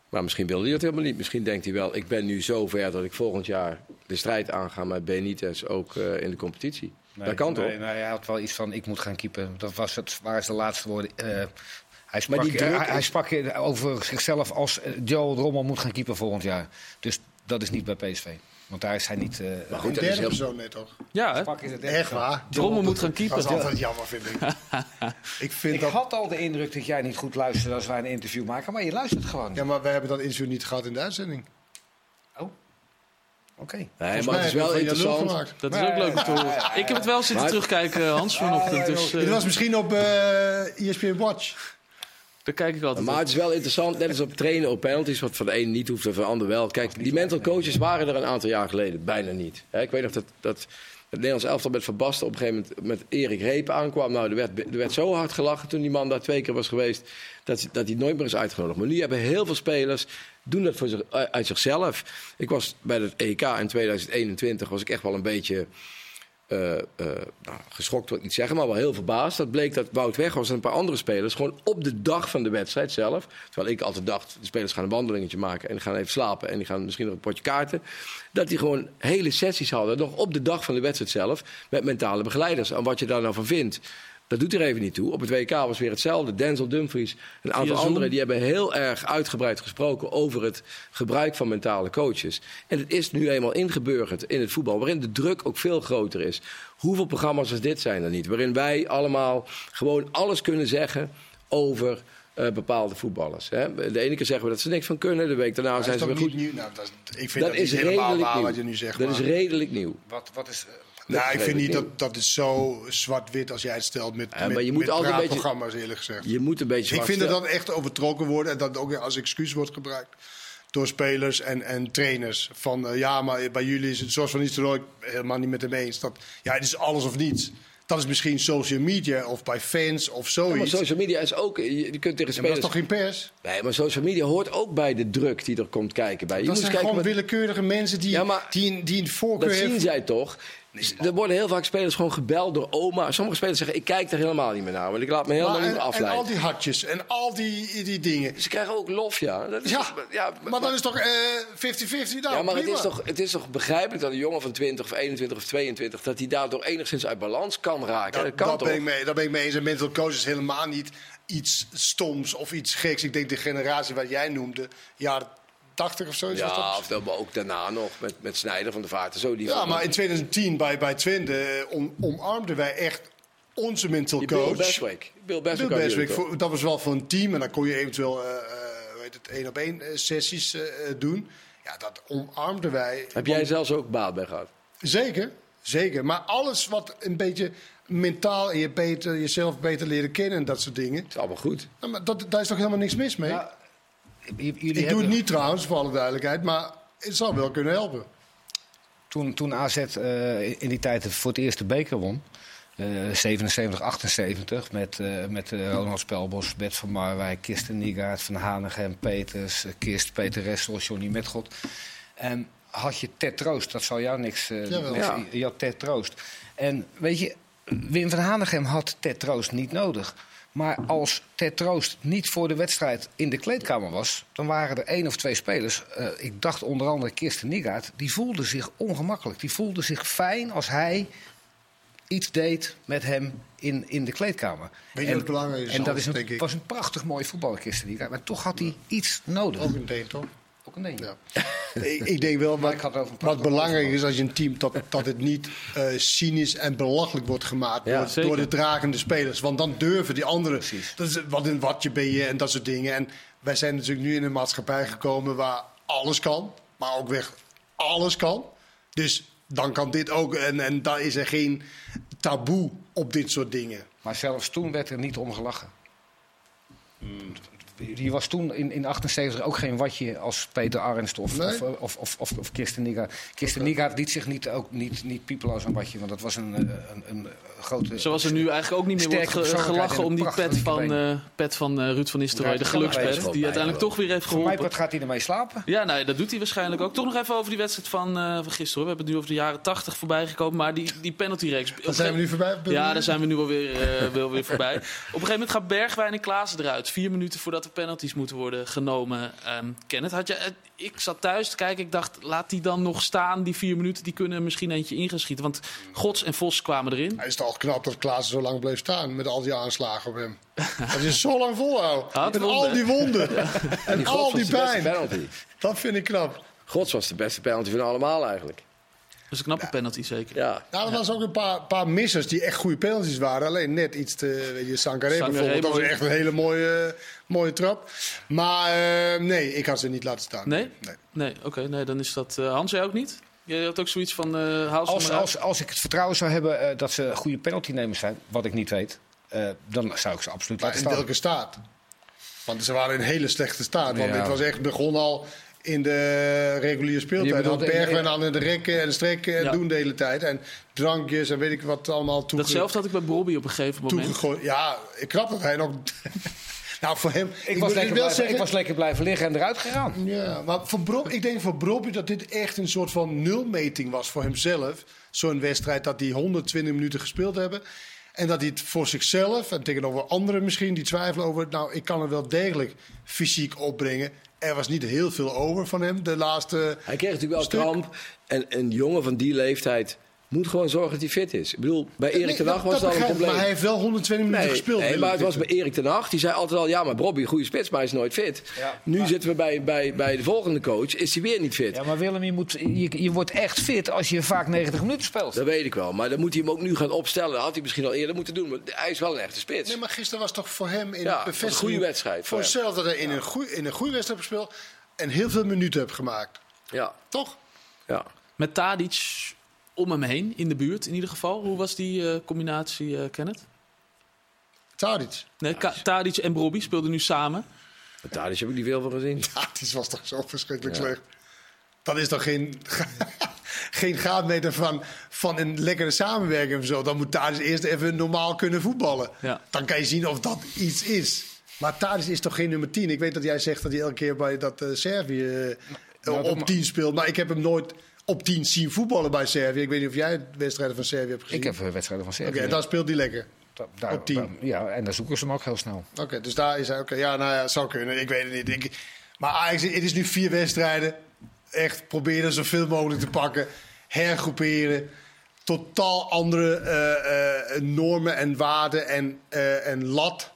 Maar misschien wil hij dat helemaal niet. Misschien denkt hij wel, ik ben nu zo ver dat ik volgend jaar de strijd aanga met Benitez, ook uh, in de competitie. Nee, dat kan nee, toch? Nee, hij had wel iets van, ik moet gaan keepen. Dat was het, waren de laatste woorden. Uh, hij, sprak, die druk... hij, hij sprak over zichzelf als Joel Drommel moet gaan keepen volgend jaar. Dus dat is niet bij P S V. Want daar is hij niet... Uh, maar goed, dat is heel... zo net toch? Ja, het echt waar. Drommel moet gaan keepen. Dat is altijd jammer, vind ik. ik vind ik dat... had al de indruk dat jij niet goed luisterde als wij een interview maken. Maar je luistert gewoon. Ja, maar we hebben dat interview niet gehad in de uitzending. Oh. Oké. Okay. Nee, maar het is wel interessant. Dat is ook leuk te horen. Ik heb het wel zitten terugkijken, Hans, vanochtend. Dus, uh... Het was misschien op uh, E S P N Watch. Daar kijk ik altijd. Maar het is wel interessant, net als op trainen op penalties, wat van de ene niet hoeft en van de ander wel. Kijk, die mental coaches waren er een aantal jaar geleden bijna niet. He, ik weet nog dat, dat het Nederlands elftal met Van Basten op een gegeven moment met Erik Reep aankwam. Nou, er werd, er werd zo hard gelachen toen die man daar twee keer was geweest, dat, dat hij nooit meer is uitgenodigd. Maar nu hebben heel veel spelers, doen dat voor zich, uit zichzelf. Ik was bij het E K in tweeduizend eenentwintig, was ik echt wel een beetje... Uh, uh, nou, geschokt wil ik niet zeggen, maar wel heel verbaasd. Dat bleek dat Wout Weghorst en een paar andere spelers gewoon op de dag van de wedstrijd zelf, terwijl ik altijd dacht, de spelers gaan een wandelingetje maken en die gaan even slapen en die gaan misschien nog een potje kaarten, dat die gewoon hele sessies hadden, nog op de dag van de wedstrijd zelf, met mentale begeleiders. En wat je daar nou van vindt, dat doet er even niet toe. Op het W K was weer hetzelfde. Denzel Dumfries, een aantal anderen, die hebben heel erg uitgebreid gesproken over het gebruik van mentale coaches. En het is nu eenmaal ingeburgerd in het voetbal, waarin de druk ook veel groter is. Hoeveel programma's als dit zijn er niet? Waarin wij allemaal gewoon alles kunnen zeggen over uh, bepaalde voetballers. Hè? De ene keer zeggen we dat ze niks van kunnen, de week daarna zijn ze weer goed. Nieuw? Nou, dat, ik vind dat, dat is niet helemaal waar wat je nu zegt. Dat maar. is redelijk nieuw. Wat, wat is... Uh... Nou, ik vind niet dat dat is zo zwart-wit als jij het stelt met, ja, met, je moet met altijd beetje, programma's, eerlijk gezegd. Je moet een beetje ik vind dat dat echt overtrokken wordt en dat ook als excuus wordt gebruikt door spelers en, en trainers. Van uh, ja, maar bij jullie is het zoals Van Nistelrooy helemaal niet met hem eens. Dat, ja, het is alles of niets. Dat is misschien social media of bij fans of zoiets. Ja, maar social media is ook... Je kunt tegen spelers... Ja, maar dat is toch geen pers? Nee, maar social media hoort ook bij de druk die er komt kijken. Bij. Je dat moet zijn kijken gewoon met... willekeurige mensen die, ja, maar, die, een, die een voorkeur dat hebben. Dat zien zij toch... Nee, er worden heel vaak spelers gewoon gebeld door oma. Sommige spelers zeggen, ik kijk er helemaal niet meer naar. Want ik laat me helemaal niet afleiden. En al die hartjes en al die, die dingen. Ze krijgen ook lof, ja. Dat is, ja, ja maar, maar dat is toch uh, vijftig vijftig dan? Ja, maar het is, toch, het is toch begrijpelijk dat een jongen van twintig of eenentwintig of tweeëntwintig... dat hij daardoor enigszins uit balans kan raken. Dat, dat, dat, ben, ik mee, dat ben ik mee eens. En mental coach is helemaal niet iets stoms of iets geks. Ik denk de generatie wat jij noemde... Ja, tachtig of zo. Ja, of dat, maar ook daarna nog met, met Snijder van de Vaart en zo. Die ja, van... maar in tweeduizend tien bij, bij Twente om, omarmden wij echt onze mental die coach. Bill Bestwick. Bill Bestwick. Bill Bestwick voor, dat was wel voor een team en dan kon je eventueel uh, weet het, één op één sessies uh, doen. Ja, dat omarmden wij. Heb jij om... zelfs ook baat bij gehad? Zeker, zeker. Maar alles wat een beetje mentaal en je beter, jezelf beter leren kennen en dat soort dingen. Dat is allemaal goed. Nou, maar dat, daar is toch helemaal niks mis mee? Ja. Jullie ik hebben... doe het niet trouwens, voor alle duidelijkheid, maar het zou wel kunnen helpen. Toen, toen A Z uh, in die tijd voor het eerst de beker won, uh, zevenenzeventig, achtenzeventig... met, uh, met uh, Ronald Spelbos, Bert van Marwijk, Kirsten Nygaard, Van Hanegem, Peters, uh, Kirst, Peter Ressel, Johnny Metgod. Um, had je Ted Troost, dat zou jou niks... Uh, ja, ja. Je had Ted Troost. En weet je, Wim van Hanegem had Ted Troost niet nodig... Maar als Ted Troost niet voor de wedstrijd in de kleedkamer was... dan waren er één of twee spelers, uh, ik dacht onder andere Kirsten Nygaard... die voelde zich ongemakkelijk. Die voelde zich fijn als hij iets deed met hem in, in de kleedkamer. Weet je wat belangrijk is? En dat is een, denk ik. was een prachtig mooi voetballer, Kirsten Nygaard. Maar toch had hij ja. iets nodig. Ook een deen, toch? Ook een deen. Ja. ik, ik denk wel, maar wat, wat belangrijk is als je een team... dat, dat het niet uh, cynisch en belachelijk wordt gemaakt ja, door, door de dragende spelers. Want dan durven die anderen... Dat is, wat een watje ben je en dat soort dingen. En wij zijn natuurlijk nu in een maatschappij gekomen waar alles kan. Maar ook weg alles kan. Dus dan kan dit ook. En, en daar is er geen taboe op dit soort dingen. Maar zelfs toen werd er niet om gelachen. Hmm. Die was toen in, in achtenzeventig ook geen watje als Peter Arnst of, nee. of, of, of, of, of Kirsten Nygaard. Kirsten okay. Nygaard liet zich niet, ook niet, niet piepeloos aan watje, want dat was een, een, een grote... Zoals er nu eigenlijk ook niet meer wordt gelachen om die pet van, uh, pet van uh, Ruud van Nistelrooy, ja, de gelukspet, die uiteindelijk toch weer heeft geholpen. Voor mij wat gaat hij ermee slapen. Ja, nou, dat doet hij waarschijnlijk ook. Toch nog even over die wedstrijd van, uh, van gisteren. Hoor. We hebben het nu over de jaren tachtig voorbij gekomen, maar die, die penaltyreeks... Daar zijn we nu voorbij? Ja, daar zijn we nu alweer, uh, wel weer voorbij. Op een gegeven moment gaan Bergwijn en Klaassen eruit. Vier minuten voordat er penalties moeten worden genomen. Um, Kenneth, had je, uh, ik zat thuis te kijken. Ik dacht, laat die dan nog staan. Die vier minuten, die kunnen misschien eentje ingeschieten. Want Gods en Vos kwamen erin. Hij is toch al knap dat Klaassen zo lang bleef staan met al die aanslagen op hem. Dat is zo lang volhouden. Ah, en al die wonden. Ja. En die al die pijn. Dat vind ik knap. Gods was de beste penalty van allemaal eigenlijk. Dat is een knappe ja. penalty, zeker. Ja, nou, er ja. was ook een paar, paar missers die echt goede penalties waren. Alleen net iets te... Weet je, Sangaré bijvoorbeeld, dat was echt een hele mooie, mooie trap. Maar uh, nee, ik had ze niet laten staan. Nee? Nee, nee. Oké. Okay, nee, dan is dat... Uh, Hans, jij ook niet? Jij had ook zoiets van... Uh, als, als, als ik het vertrouwen zou hebben uh, dat ze goede penaltynemers zijn, wat ik niet weet, uh, dan zou ik ze absoluut maar laten staan. Maar in welke staat? Want ze waren in hele slechte staat. Want ja. dit was echt begonnen al... in de reguliere speeltijd. Dan Bergwijn aan de rekken en strekken en ja. doen de hele tijd. En drankjes en weet ik wat allemaal toege... Datzelfde had ik bij Brobbey op een gegeven moment. Toegegooid. Ja, ik knap dat hij nog... nou, voor hem... Ik, ik, was lekker blijven, zeggen... ik was lekker blijven liggen en eruit gegaan. Ja, maar voor Brob... ik denk voor Brobbey dat dit echt een soort van nulmeting was voor hemzelf. Zo'n wedstrijd dat die honderdtwintig minuten gespeeld hebben. En dat hij het voor zichzelf en tegenover anderen misschien... die twijfelen over, nou, ik kan er wel degelijk fysiek opbrengen... Er was niet heel veel over van hem, de laatste Hij kreeg natuurlijk stuk. wel kramp. En een jongen van die leeftijd moet gewoon zorgen dat hij fit is. Ik bedoel, bij Erik nee, ten Hag was dat, dat al een probleem. Maar hij heeft wel honderdtwintig minuten nee, gespeeld. Nee, maar het was bij Erik ten Hag. Die zei altijd al, ja, maar Brobbey, goede spits, maar hij is nooit fit. Ja, nu maar... zitten we bij, bij, bij de volgende coach, is hij weer niet fit. Ja, maar Willem, je, moet, je, je wordt echt fit als je vaak negentig minuten speelt. Dat weet ik wel, maar dan moet hij hem ook nu gaan opstellen. Dat had hij misschien al eerder moeten doen, maar hij is wel een echte spits. Nee, maar gisteren was toch voor hem in ja, een goede wedstrijd. Voor zelf dat hij in ja. een goede in een goede wedstrijd speelt en heel veel minuten hebt gemaakt. Ja. Toch? Ja. Met Tadić... om hem heen, in de buurt in ieder geval. Hoe was die uh, combinatie, uh, Kenneth? Tadić. Nee, Ka- Tadić en Brobbey speelden nu samen. Met Tadić heb ik niet veel van gezien. Tadić was toch zo verschrikkelijk ja. slecht. Dat is toch geen, geen graadmeter van, van een lekkere samenwerking of zo. Dan moet Tadić eerst even normaal kunnen voetballen. Ja. Dan kan je zien of dat iets is. Maar Tadić is toch geen nummer tien? Ik weet dat jij zegt dat hij elke keer bij dat uh, Servië uh, nou, op tien speelt. Maar ik heb hem nooit... op tien zien voetballen bij Servië. Ik weet niet of jij wedstrijden van Servië hebt gezien. Ik heb wedstrijden van Servië. Oké, okay, daar speelt hij lekker. Da- daar, op tien. Da- ja, en daar zoeken ze hem ook heel snel. Oké, okay, dus daar is hij. Oké, okay, ja, nou ja, zou kunnen. Ik weet het niet. Ik, maar Ajax, het is nu vier wedstrijden. Echt proberen zoveel mogelijk te pakken. Hergroeperen. Totaal andere uh, uh, normen en waarden en, uh, en lat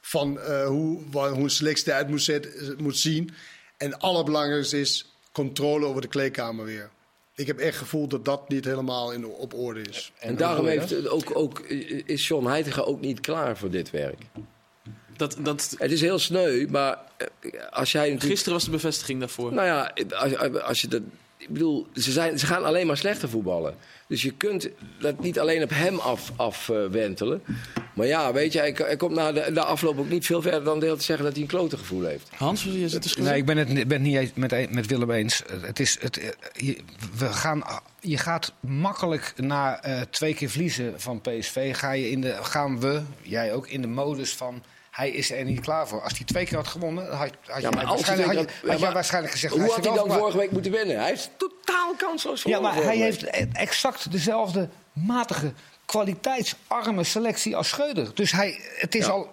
van uh, hoe, hoe een selectie eruit moet, zet, moet zien. En het allerbelangrijkste is controle over de kleedkamer weer. Ik heb echt gevoeld dat dat niet helemaal in, op orde is. En, en daarom heeft ook, ook, is John Heitinga ook niet klaar voor dit werk. Dat, dat... Het is heel sneu, maar als jij... Natuurlijk... Gisteren was de bevestiging daarvoor. Nou ja, als, als je dat... Ik bedoel, ze, zijn, ze gaan alleen maar slechter voetballen. Dus je kunt dat niet alleen op hem af, afwentelen. Maar ja, weet je, hij, hij komt na de, de afloop ook niet veel verder dan deel te zeggen dat hij een klote gevoel heeft. Hans, je zit te schudden. Nee, ik ben het, ben het niet met, met Willem eens. Het is, het, je, we gaan, je gaat makkelijk na uh, twee keer verliezen van P S V. Ga je in de, gaan we, jij ook, in de modus van... Hij is er niet klaar voor. Als hij twee keer had gewonnen, had, had, ja, jij, waarschijnlijk, had, had ja, jij waarschijnlijk gezegd... Hoe hij had hij dan vorige week moeten winnen? Hij is totaal kansloos voor. Ja, maar hij heeft exact dezelfde matige, kwaliteitsarme selectie als Schreuder. Dus hij, het is ja. al...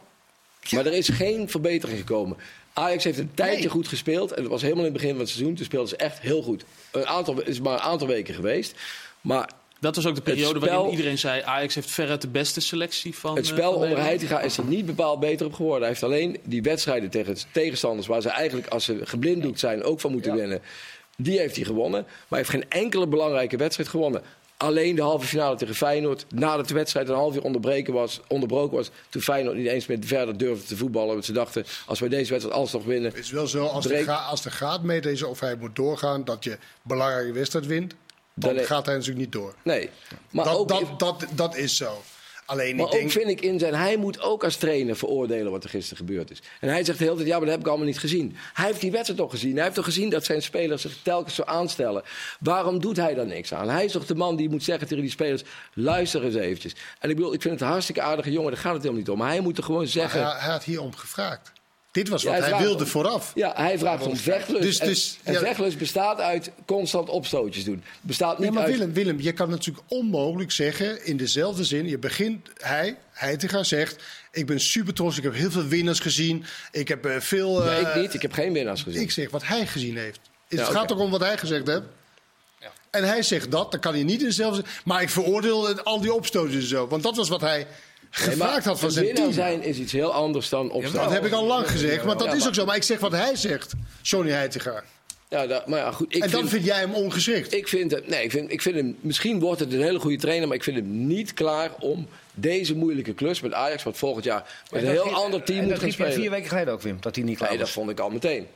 Ja. Maar er is geen verbetering gekomen. Ajax heeft een tijdje nee. goed gespeeld. En dat was helemaal in het begin van het seizoen. Toen speelden ze echt heel goed. Een aantal, is maar een aantal weken geweest. Maar... Dat was ook de periode spel, waarin iedereen zei... Ajax heeft veruit de beste selectie van... Het spel uh, van onder Heitinga is er niet bepaald beter op geworden. Hij heeft alleen die wedstrijden tegen tegenstanders... waar ze eigenlijk, als ze geblinddoekt zijn, ook van moeten ja. winnen... die heeft hij gewonnen. Maar hij heeft geen enkele belangrijke wedstrijd gewonnen. Alleen de halve finale tegen Feyenoord... nadat de wedstrijd een half uur onderbreken was, onderbroken was... toen Feyenoord niet eens meer verder durfde te voetballen. Want ze dachten, als wij deze wedstrijd alles nog winnen... Het is wel zo, als breek... de, ga, de graadmeter is of hij moet doorgaan... dat je belangrijke wedstrijd wint... Dan gaat hij natuurlijk niet door. Nee. Maar dat, ook... dat, dat, dat is zo. Alleen maar ik ook denk... vind ik in zijn... Hij moet ook als trainer veroordelen wat er gisteren gebeurd is. En hij zegt de hele tijd, ja, maar dat heb ik allemaal niet gezien. Hij heeft die wedstrijd toch gezien. Hij heeft toch gezien dat zijn spelers zich telkens zo aanstellen. Waarom doet hij daar niks aan? Hij is toch de man die moet zeggen tegen die spelers... luister eens eventjes. En ik bedoel, ik vind het een hartstikke aardige jongen. Daar gaat het helemaal niet om. Maar hij moet er gewoon zeggen... Hij, hij had hierom gevraagd. Dit was wat ja, hij, hij wilde om, vooraf. Ja, hij vraagt om vechtlust. Dus, dus, en ja. vechtlust bestaat uit constant opstootjes doen. Bestaat niet nee, maar uit... Willem, Willem, je kan natuurlijk onmogelijk zeggen... in dezelfde zin, je begint... Hij, Heitinga zegt... ik ben super trots, ik heb heel veel winnaars gezien. Ik heb uh, veel... Uh, nee, ik niet. Ik heb geen winnaars gezien. Ik zeg wat hij gezien heeft. Het ja, gaat okay. ook om wat hij gezegd heeft. Ja. En hij zegt dat, dan kan hij niet in dezelfde zin... maar ik veroordeel al die opstootjes en zo. Want dat was wat hij... gevraagd had van zijn team. Zijn is iets heel anders dan opstaan. Ja, dat heb ik al lang gezegd, want dat ja, is ook zo. Maar ik zeg wat hij zegt, Johnny Heitinga. Ja, dat, maar ja, goed, ik en dan vind, vind jij hem ongeschikt? Ik vind hem, nee, ik vind, ik vind hem, misschien wordt het een hele goede trainer... maar ik vind hem niet klaar om deze moeilijke klus met Ajax... wat volgend jaar met een heel ging, ander team moet dat gaan spelen. Vier weken geleden ook, Wim, dat hij niet klaar nee, was. Nee, dat vond ik al meteen.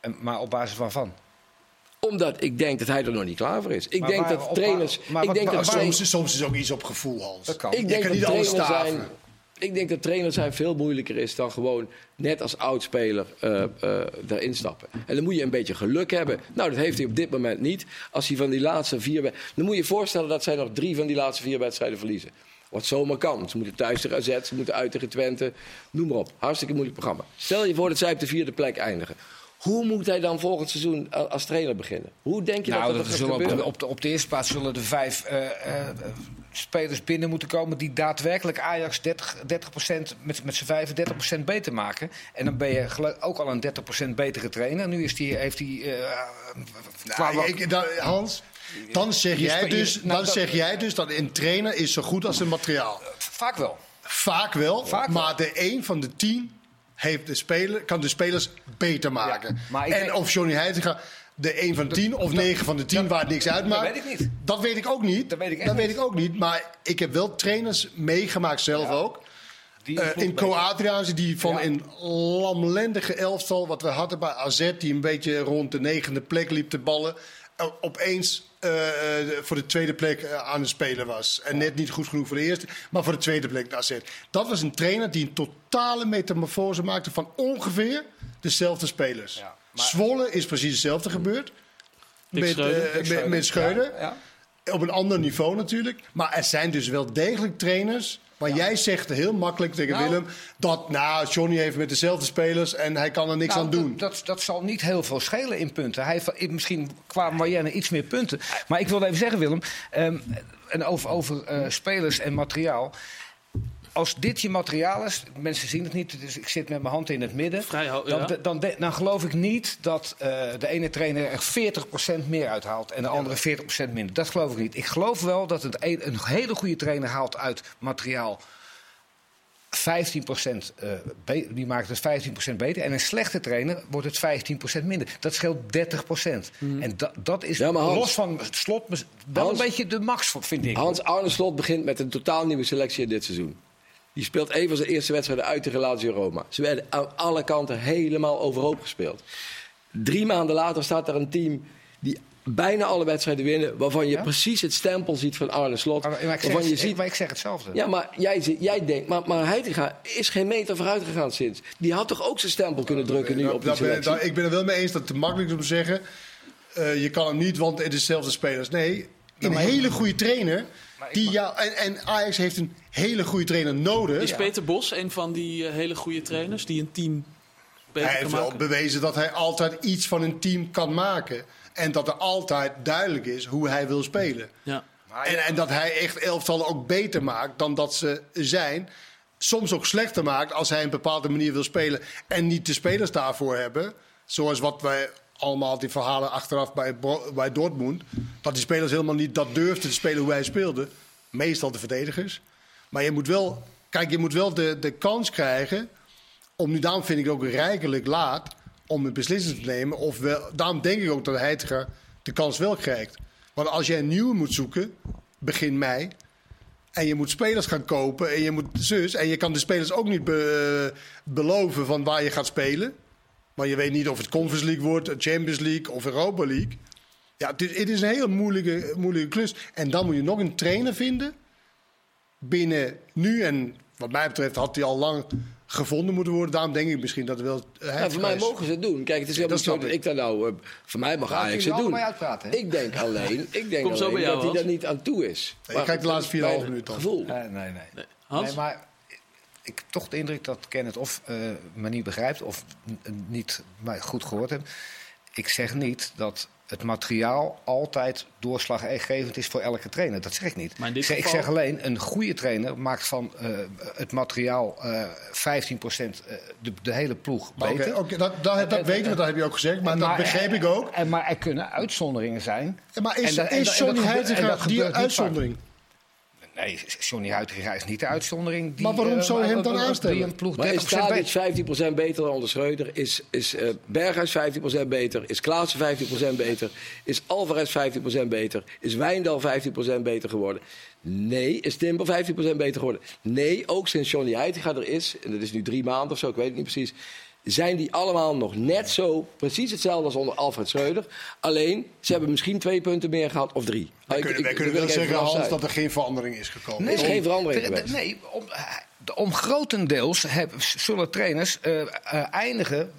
En, maar op basis waarvan? Omdat ik denk dat hij er nog niet klaar voor is. Ik maar denk waar, dat trainers... Op, maar ik wat, denk maar, dat soms, trainers, soms is ook iets op gevoel, Hans. Dat kan. Ik denk dat, niet alles staven. Ik denk dat trainers zijn veel moeilijker is dan gewoon... net als oudspeler uh, uh, daarin stappen. En dan moet je een beetje geluk hebben. Nou, dat heeft hij op dit moment niet. Als hij van die laatste vier... Dan moet je je voorstellen dat zij nog drie van die laatste vier wedstrijden verliezen. Wat zomaar kan. Ze moeten thuis tegen A Z, ze moeten uit tegen Twente. Noem maar op. Hartstikke moeilijk programma. Stel je voor dat zij op de vierde plek eindigen. Hoe moet hij dan volgend seizoen als trainer beginnen? Hoe denk je nou, dat dat, dat gaat gebeuren? Op de, op de eerste plaats zullen er vijf uh, uh, spelers binnen moeten komen... die daadwerkelijk Ajax dertig, dertig procent met, met z'n vijfendertig procent beter maken. En dan ben je ook al een dertig procent betere trainer. Nu is die, heeft hij... Uh, nou, nou, ik, dan, Hans, dan zeg, jij dus, dan nou, zeg dat, jij dus dat een trainer is zo goed als zijn materiaal. Vaak wel. Vaak wel, Vaak maar wel. De één van de tien... Heeft de speler, kan de spelers beter maken. Ja, en denk, of Johnny Heitinga de een van de tien of negen van de tien waar niks uitmaakt... Dat weet ik niet. Dat weet ik ook niet. Dat weet ik, dat weet ik ook niet. Maar ik heb wel trainers meegemaakt zelf ja, ook. Die uh, in Ko Adriaanse, die van ja. een lamlendige elftal... wat we hadden bij A Z, die een beetje rond de negende plek liep te ballen... opeens uh, voor de tweede plek uh, aan het spelen was. En net niet goed genoeg voor de eerste, maar voor de tweede plek naar zet. Dat was een trainer die een totale metamorfose maakte van ongeveer dezelfde spelers. Ja, maar... Zwolle is precies hetzelfde gebeurd. Met Scheuder. Uh, met, met Scheuder. Ja, ja. Op een ander niveau natuurlijk. Maar er zijn dus wel degelijk trainers... Maar ja. jij zegt heel makkelijk tegen nou, Willem... dat nou, Johnny heeft met dezelfde spelers en hij kan er niks nou, aan doen. Dat, dat, dat zal niet heel veel schelen in punten. Hij heeft misschien qua Marianne iets meer punten. Maar ik wil even zeggen, Willem... Um, en over, over uh, spelers en materiaal... Als dit je materiaal is, mensen zien het niet, dus ik zit met mijn hand in het midden. Vrij, ja. dan, de, dan, de, dan geloof ik niet dat uh, de ene trainer er veertig procent meer uithaalt en de andere veertig procent minder. Dat geloof ik niet. Ik geloof wel dat het een, een hele goede trainer haalt uit materiaal. vijftien procent uh, be- die maakt het vijftien procent beter. En een slechte trainer wordt het vijftien procent minder. Dat scheelt dertig procent. Mm. En da- dat is ja, Hans, los van Slot wel Hans, een beetje de max, vind ik. Hans Arne Slot begint met een totaal nieuwe selectie in dit seizoen. Die speelt even zijn eerste wedstrijd uit tegen Lazio Roma. Ze werden aan alle kanten helemaal overhoop gespeeld. Drie maanden later staat er een team die bijna alle wedstrijden winnen... waarvan je ja? precies het stempel ziet van Arne Slot. Maar, maar, ik, zeg, je ziet, maar ik zeg hetzelfde. Ja, maar jij, jij denkt... Maar, maar Heitinga is geen meter vooruit gegaan sinds. Die had toch ook zijn stempel kunnen drukken nu op die selectie? Ik ben er wel mee eens dat het te makkelijk is om te zeggen... Uh, je kan hem niet, want het is dezelfde spelers. Nee, een hele goede trainer... Die ja, en, en Ajax heeft een hele goede trainer nodig. Is Peter Bos een van die uh, hele goede trainers die een team beter hij kan maken? Hij heeft wel bewezen dat hij altijd iets van een team kan maken. En dat er altijd duidelijk is hoe hij wil spelen. Ja. En, en dat hij echt elftallen ook beter maakt dan dat ze zijn. Soms ook slechter maakt als hij een bepaalde manier wil spelen. En niet de spelers daarvoor hebben. Zoals wat wij... allemaal die verhalen achteraf bij, bij Dortmund... dat die spelers helemaal niet dat durfden te spelen hoe hij speelde. Meestal de verdedigers. Maar je moet wel, kijk, je moet wel de, de kans krijgen... om nu, daarom vind ik ook rijkelijk laat... om een beslissing te nemen. Of wel, daarom denk ik ook dat Heitinga de kans wel krijgt. Want als jij een nieuwe moet zoeken, begin mei... en je moet spelers gaan kopen en je moet zus... en je kan de spelers ook niet be, beloven van waar je gaat spelen... Maar je weet niet of het Conference League wordt, Champions League of Europa League. Ja, het is, het is een heel moeilijke, moeilijke klus. En dan moet je nog een trainer vinden binnen nu. En wat mij betreft had hij al lang gevonden moeten worden. Daarom denk ik misschien dat er wel... He, ja, voor mij mogen ze het doen. Kijk, het is helemaal ja, zo dat ik daar nou... Uh, voor mij mag Ajax het doen. Uitpraten, ik denk alleen, ik denk alleen bij jou, dat hij daar niet aan toe is. Ja, ik kijk de laatste vier komma vijf minuten af. Nee, nee, nee. nee. Hans? Nee, maar ik heb toch de indruk dat Kenneth of uh, me niet begrijpt... of niet mij goed gehoord heeft. Ik zeg niet dat het materiaal altijd doorslaggevend is voor elke trainer. Dat zeg ik niet. Ik zeg, ik zeg alleen, een goede trainer maakt van uh, het materiaal uh, vijftien procent de, de hele ploeg maar beter. Okay, okay, dat dat, dat en, weten we, dat heb je ook gezegd. Maar, maar dat begreep ik ook. En, maar er kunnen uitzonderingen zijn. En, maar is, en, en, is Johnny Heitinga die uitzondering? Nee, Johnny Heitinga is niet de uitzondering. Die, maar waarom zou je hem dan aanstellen? Maar is Tadić vijftien procent beter dan onder Schreuder? Is, is uh, Berghuis vijftien procent beter? Is Klaassen vijftien procent beter? Is Alvarez vijftien procent beter? Is Wijndal vijftien procent beter geworden? Nee. Is Timber vijftien procent beter geworden? Nee, ook sinds Johnny Heitinga er is... en dat is nu drie maanden of zo, ik weet het niet precies... zijn die allemaal nog net zo precies hetzelfde als onder Alfred Schreuder. Alleen, ze hebben misschien twee punten meer gehad of drie. Wij ik, kunnen, wij ik, kunnen wel zeggen, Hans, dat er geen verandering is gekomen. Nee, er is geen verandering geweest. De, nee, om, om grotendeels heb, zullen trainers uh, uh, eindigen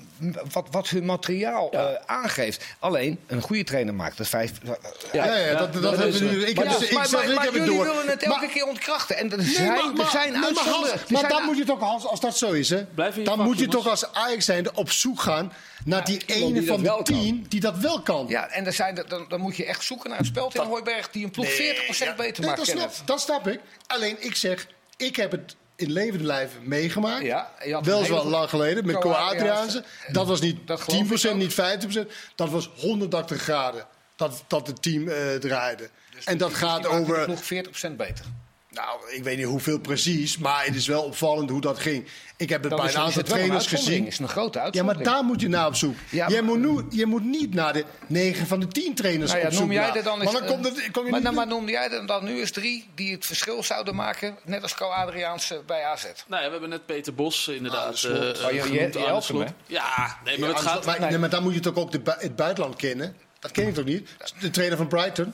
wat, wat hun materiaal ja. uh, aangeeft. Alleen, een goede trainer maakt het vijf... Uh, ja, ja, ja, dat, dat, dat hebben we nu. Ik maar heb, dus, ik maar, zeg, maar, ik maar heb jullie het door. willen het elke maar, keer ontkrachten. En er nee, zijn, maar, er zijn nee, maar, Hans, maar dan moet je toch, Hans, als dat zo is, hè, dan moet je toch als Ajax zijnde op zoek gaan... naar ja, die ene die van de tien kan. die dat wel kan. Ja, en er zijn, dan, dan moet je echt zoeken naar een speld in Hooiberg... die een ploeg nee, veertig procent ja, beter nee, maakt. Dat snap, dat snap ik. Alleen, ik zeg, ik heb het... in levende lijf meegemaakt. Ja, wel zo lang geleden, met Ko Adriaanse. Dat was niet dat tien procent, niet vijftien procent. Dat was honderdtachtig graden dat, dat het team uh, draaide. Dus en dat die, gaat die over... nog veertig procent beter. Nou, ik weet niet hoeveel precies, maar het is wel opvallend hoe dat ging. Ik heb het bij een aantal trainers gezien. Is een grote uitzondering. Ja, maar daar moet je naar op zoek. Ja, je, moet nu, je moet niet naar de negen van de tien trainers nou ja, op zoek. Noem jij er dan eens, maar dan kom je maar, niet nou, maar noemde jij er dan nu eens drie die het verschil zouden maken, net als Ko Adriaanse bij A Z? Nou ja, we hebben net Peter Bos inderdaad. Ah, uh, oh, je, je, je helpt hem, ja, nee, maar ja, het gaat. Maar, nee. Nee, maar dan moet je toch ook de bu- het buitenland kennen. Dat ken je toch niet? De trainer van Brighton.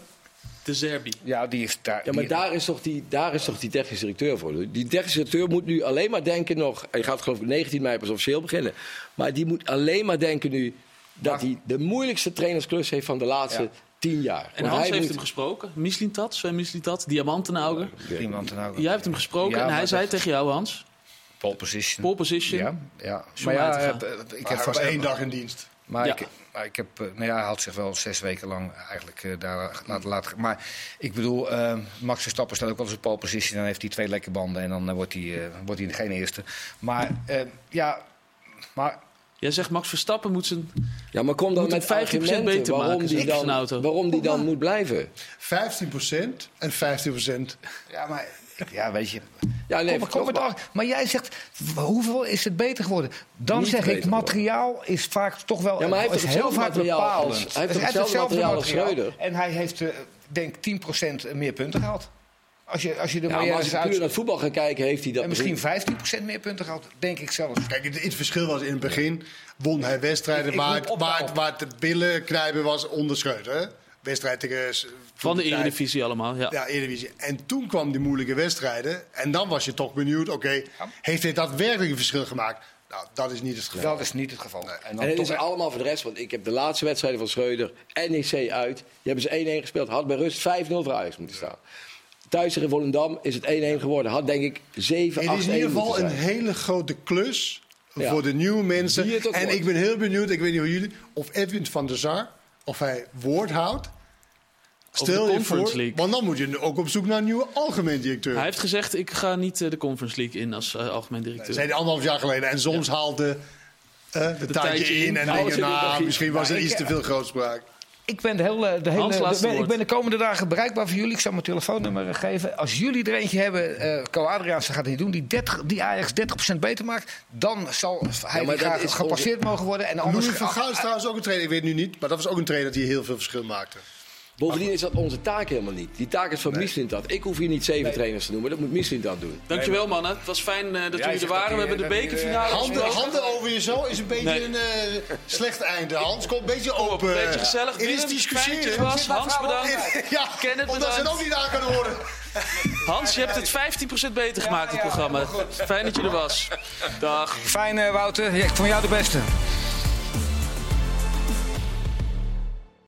De Zerbi. Ja, die is daar, ja, maar die daar, is toch die, daar is toch die technisch directeur voor. Die technisch directeur moet nu alleen maar denken nog... Hij gaat geloof ik negentien mei pas officieel beginnen. Maar die moet alleen maar denken nu... dat hij de moeilijkste trainersklus heeft van de laatste... Ja. Tien jaar. En Hans heeft moet... hem gesproken. Mislintat, Sven Mislintat, Diamantenauger. Diamantenauger. Jij hebt hem gesproken ja, en hij zei echt... tegen jou, Hans... Pole position. Pole position. Ja, ja. Maar ja, ja ik heb vast één dag in dienst. Maar ja. ik, maar ik heb, nou ja, hij had zich wel zes weken lang eigenlijk uh, daar laten laten. Maar ik bedoel, uh, Max Verstappen staat ook wel eens op pole position. Dan heeft hij twee lekke banden en dan uh, wordt hij, uh, wordt hij geen eerste. Maar uh, ja, maar... Jij zegt Max Verstappen moet zijn... Ja, maar kom dan met vijftien procent beter waarom maken. Die dan, auto. Waarom die dan moet blijven. vijftien procent en vijftien procent. Ja, maar... Ja, weet je. Ja, nee, kom, kom maar, maar. maar jij zegt, hoeveel is het beter geworden? Dan niet zeg ik, materiaal worden. Is vaak toch wel... Ja, maar hij heeft het heel vaak bepalend. Hij heeft, dus heeft hetzelfde materiaal als Schreuder. En hij heeft, uh, denk tien procent meer punten gehaald. Als je, als je de ja, maar als je puur uit... naar het voetbal gaat kijken, heeft hij dat... En misschien vijftien procent meer punten gehad, denk ik zelf. Kijk, het, het verschil was in het begin... won hij wedstrijden ik, waar, ik waar, waar, het, waar het billen knijpen was onder Schreuder. Wedstrijd tegen... Van de Eredivisie allemaal, ja. Ja, Eredivisie. En toen kwamen die moeilijke wedstrijden. En dan was je toch benieuwd, oké, okay, ja. heeft hij daadwerkelijk een verschil gemaakt? Nou, dat is niet het geval. Dat is niet het geval. Nee. En, dan en het toch... is allemaal voor de rest, want ik heb de laatste wedstrijden van Schreuder, N E C uit. Die hebben ze één-één gespeeld. Had bij rust vijf nul voor Ajax moeten staan. Thuis in Volendam is het één-één geworden. Had denk ik zeven acht Het is in ieder geval een hele grote klus ja. voor de nieuwe mensen. En wordt. Ik ben heel benieuwd, ik weet niet hoe jullie, of Edwin van der Sar, of hij woord houdt. Stel je voor, want dan moet je ook op zoek naar een nieuwe algemeen directeur. Hij heeft gezegd, ik ga niet uh, de Conference League in als uh, algemeen directeur. Dat zei hij anderhalf jaar geleden. En soms ja. haalde uh, de, de tijdje in en dingen, nou, misschien was er iets te veel grootspraak. Ik ben de hele, de hele, de, ben, ik ben de komende dagen bereikbaar voor jullie. Ik zal mijn telefoonnummer geven. Als jullie er eentje hebben, uh, Ko Adriaanse gaat het niet doen, die, dertig, die Ajax dertig procent beter maakt, dan zal hij ja, graag gepasseerd mogen worden. En anders Louis van Gaal is trouwens ook een trainer, ik weet nu niet, maar dat was ook een trainer die heel veel verschil maakte. Bovendien is dat onze taak helemaal niet. Die taak is van nee. Mislintat. Ik hoef hier niet zeven nee. trainers te noemen, dat moet Mislintat doen. Dankjewel mannen, het was fijn uh, dat ja, jullie er waren. We hebben de bekerfinale handen, handen over je zo is een beetje nee. een uh, slecht einde. Hans, kom een beetje open. Een beetje gezellig. Het is discussiëren. Hans bedankt. Ja, Kenneth bedankt. Omdat ze het ook niet aan kunnen horen. Hans, je hebt het vijftien procent beter gemaakt, het programma. Fijn dat je er was. Dag. Fijn, Wouter. Van jou de beste.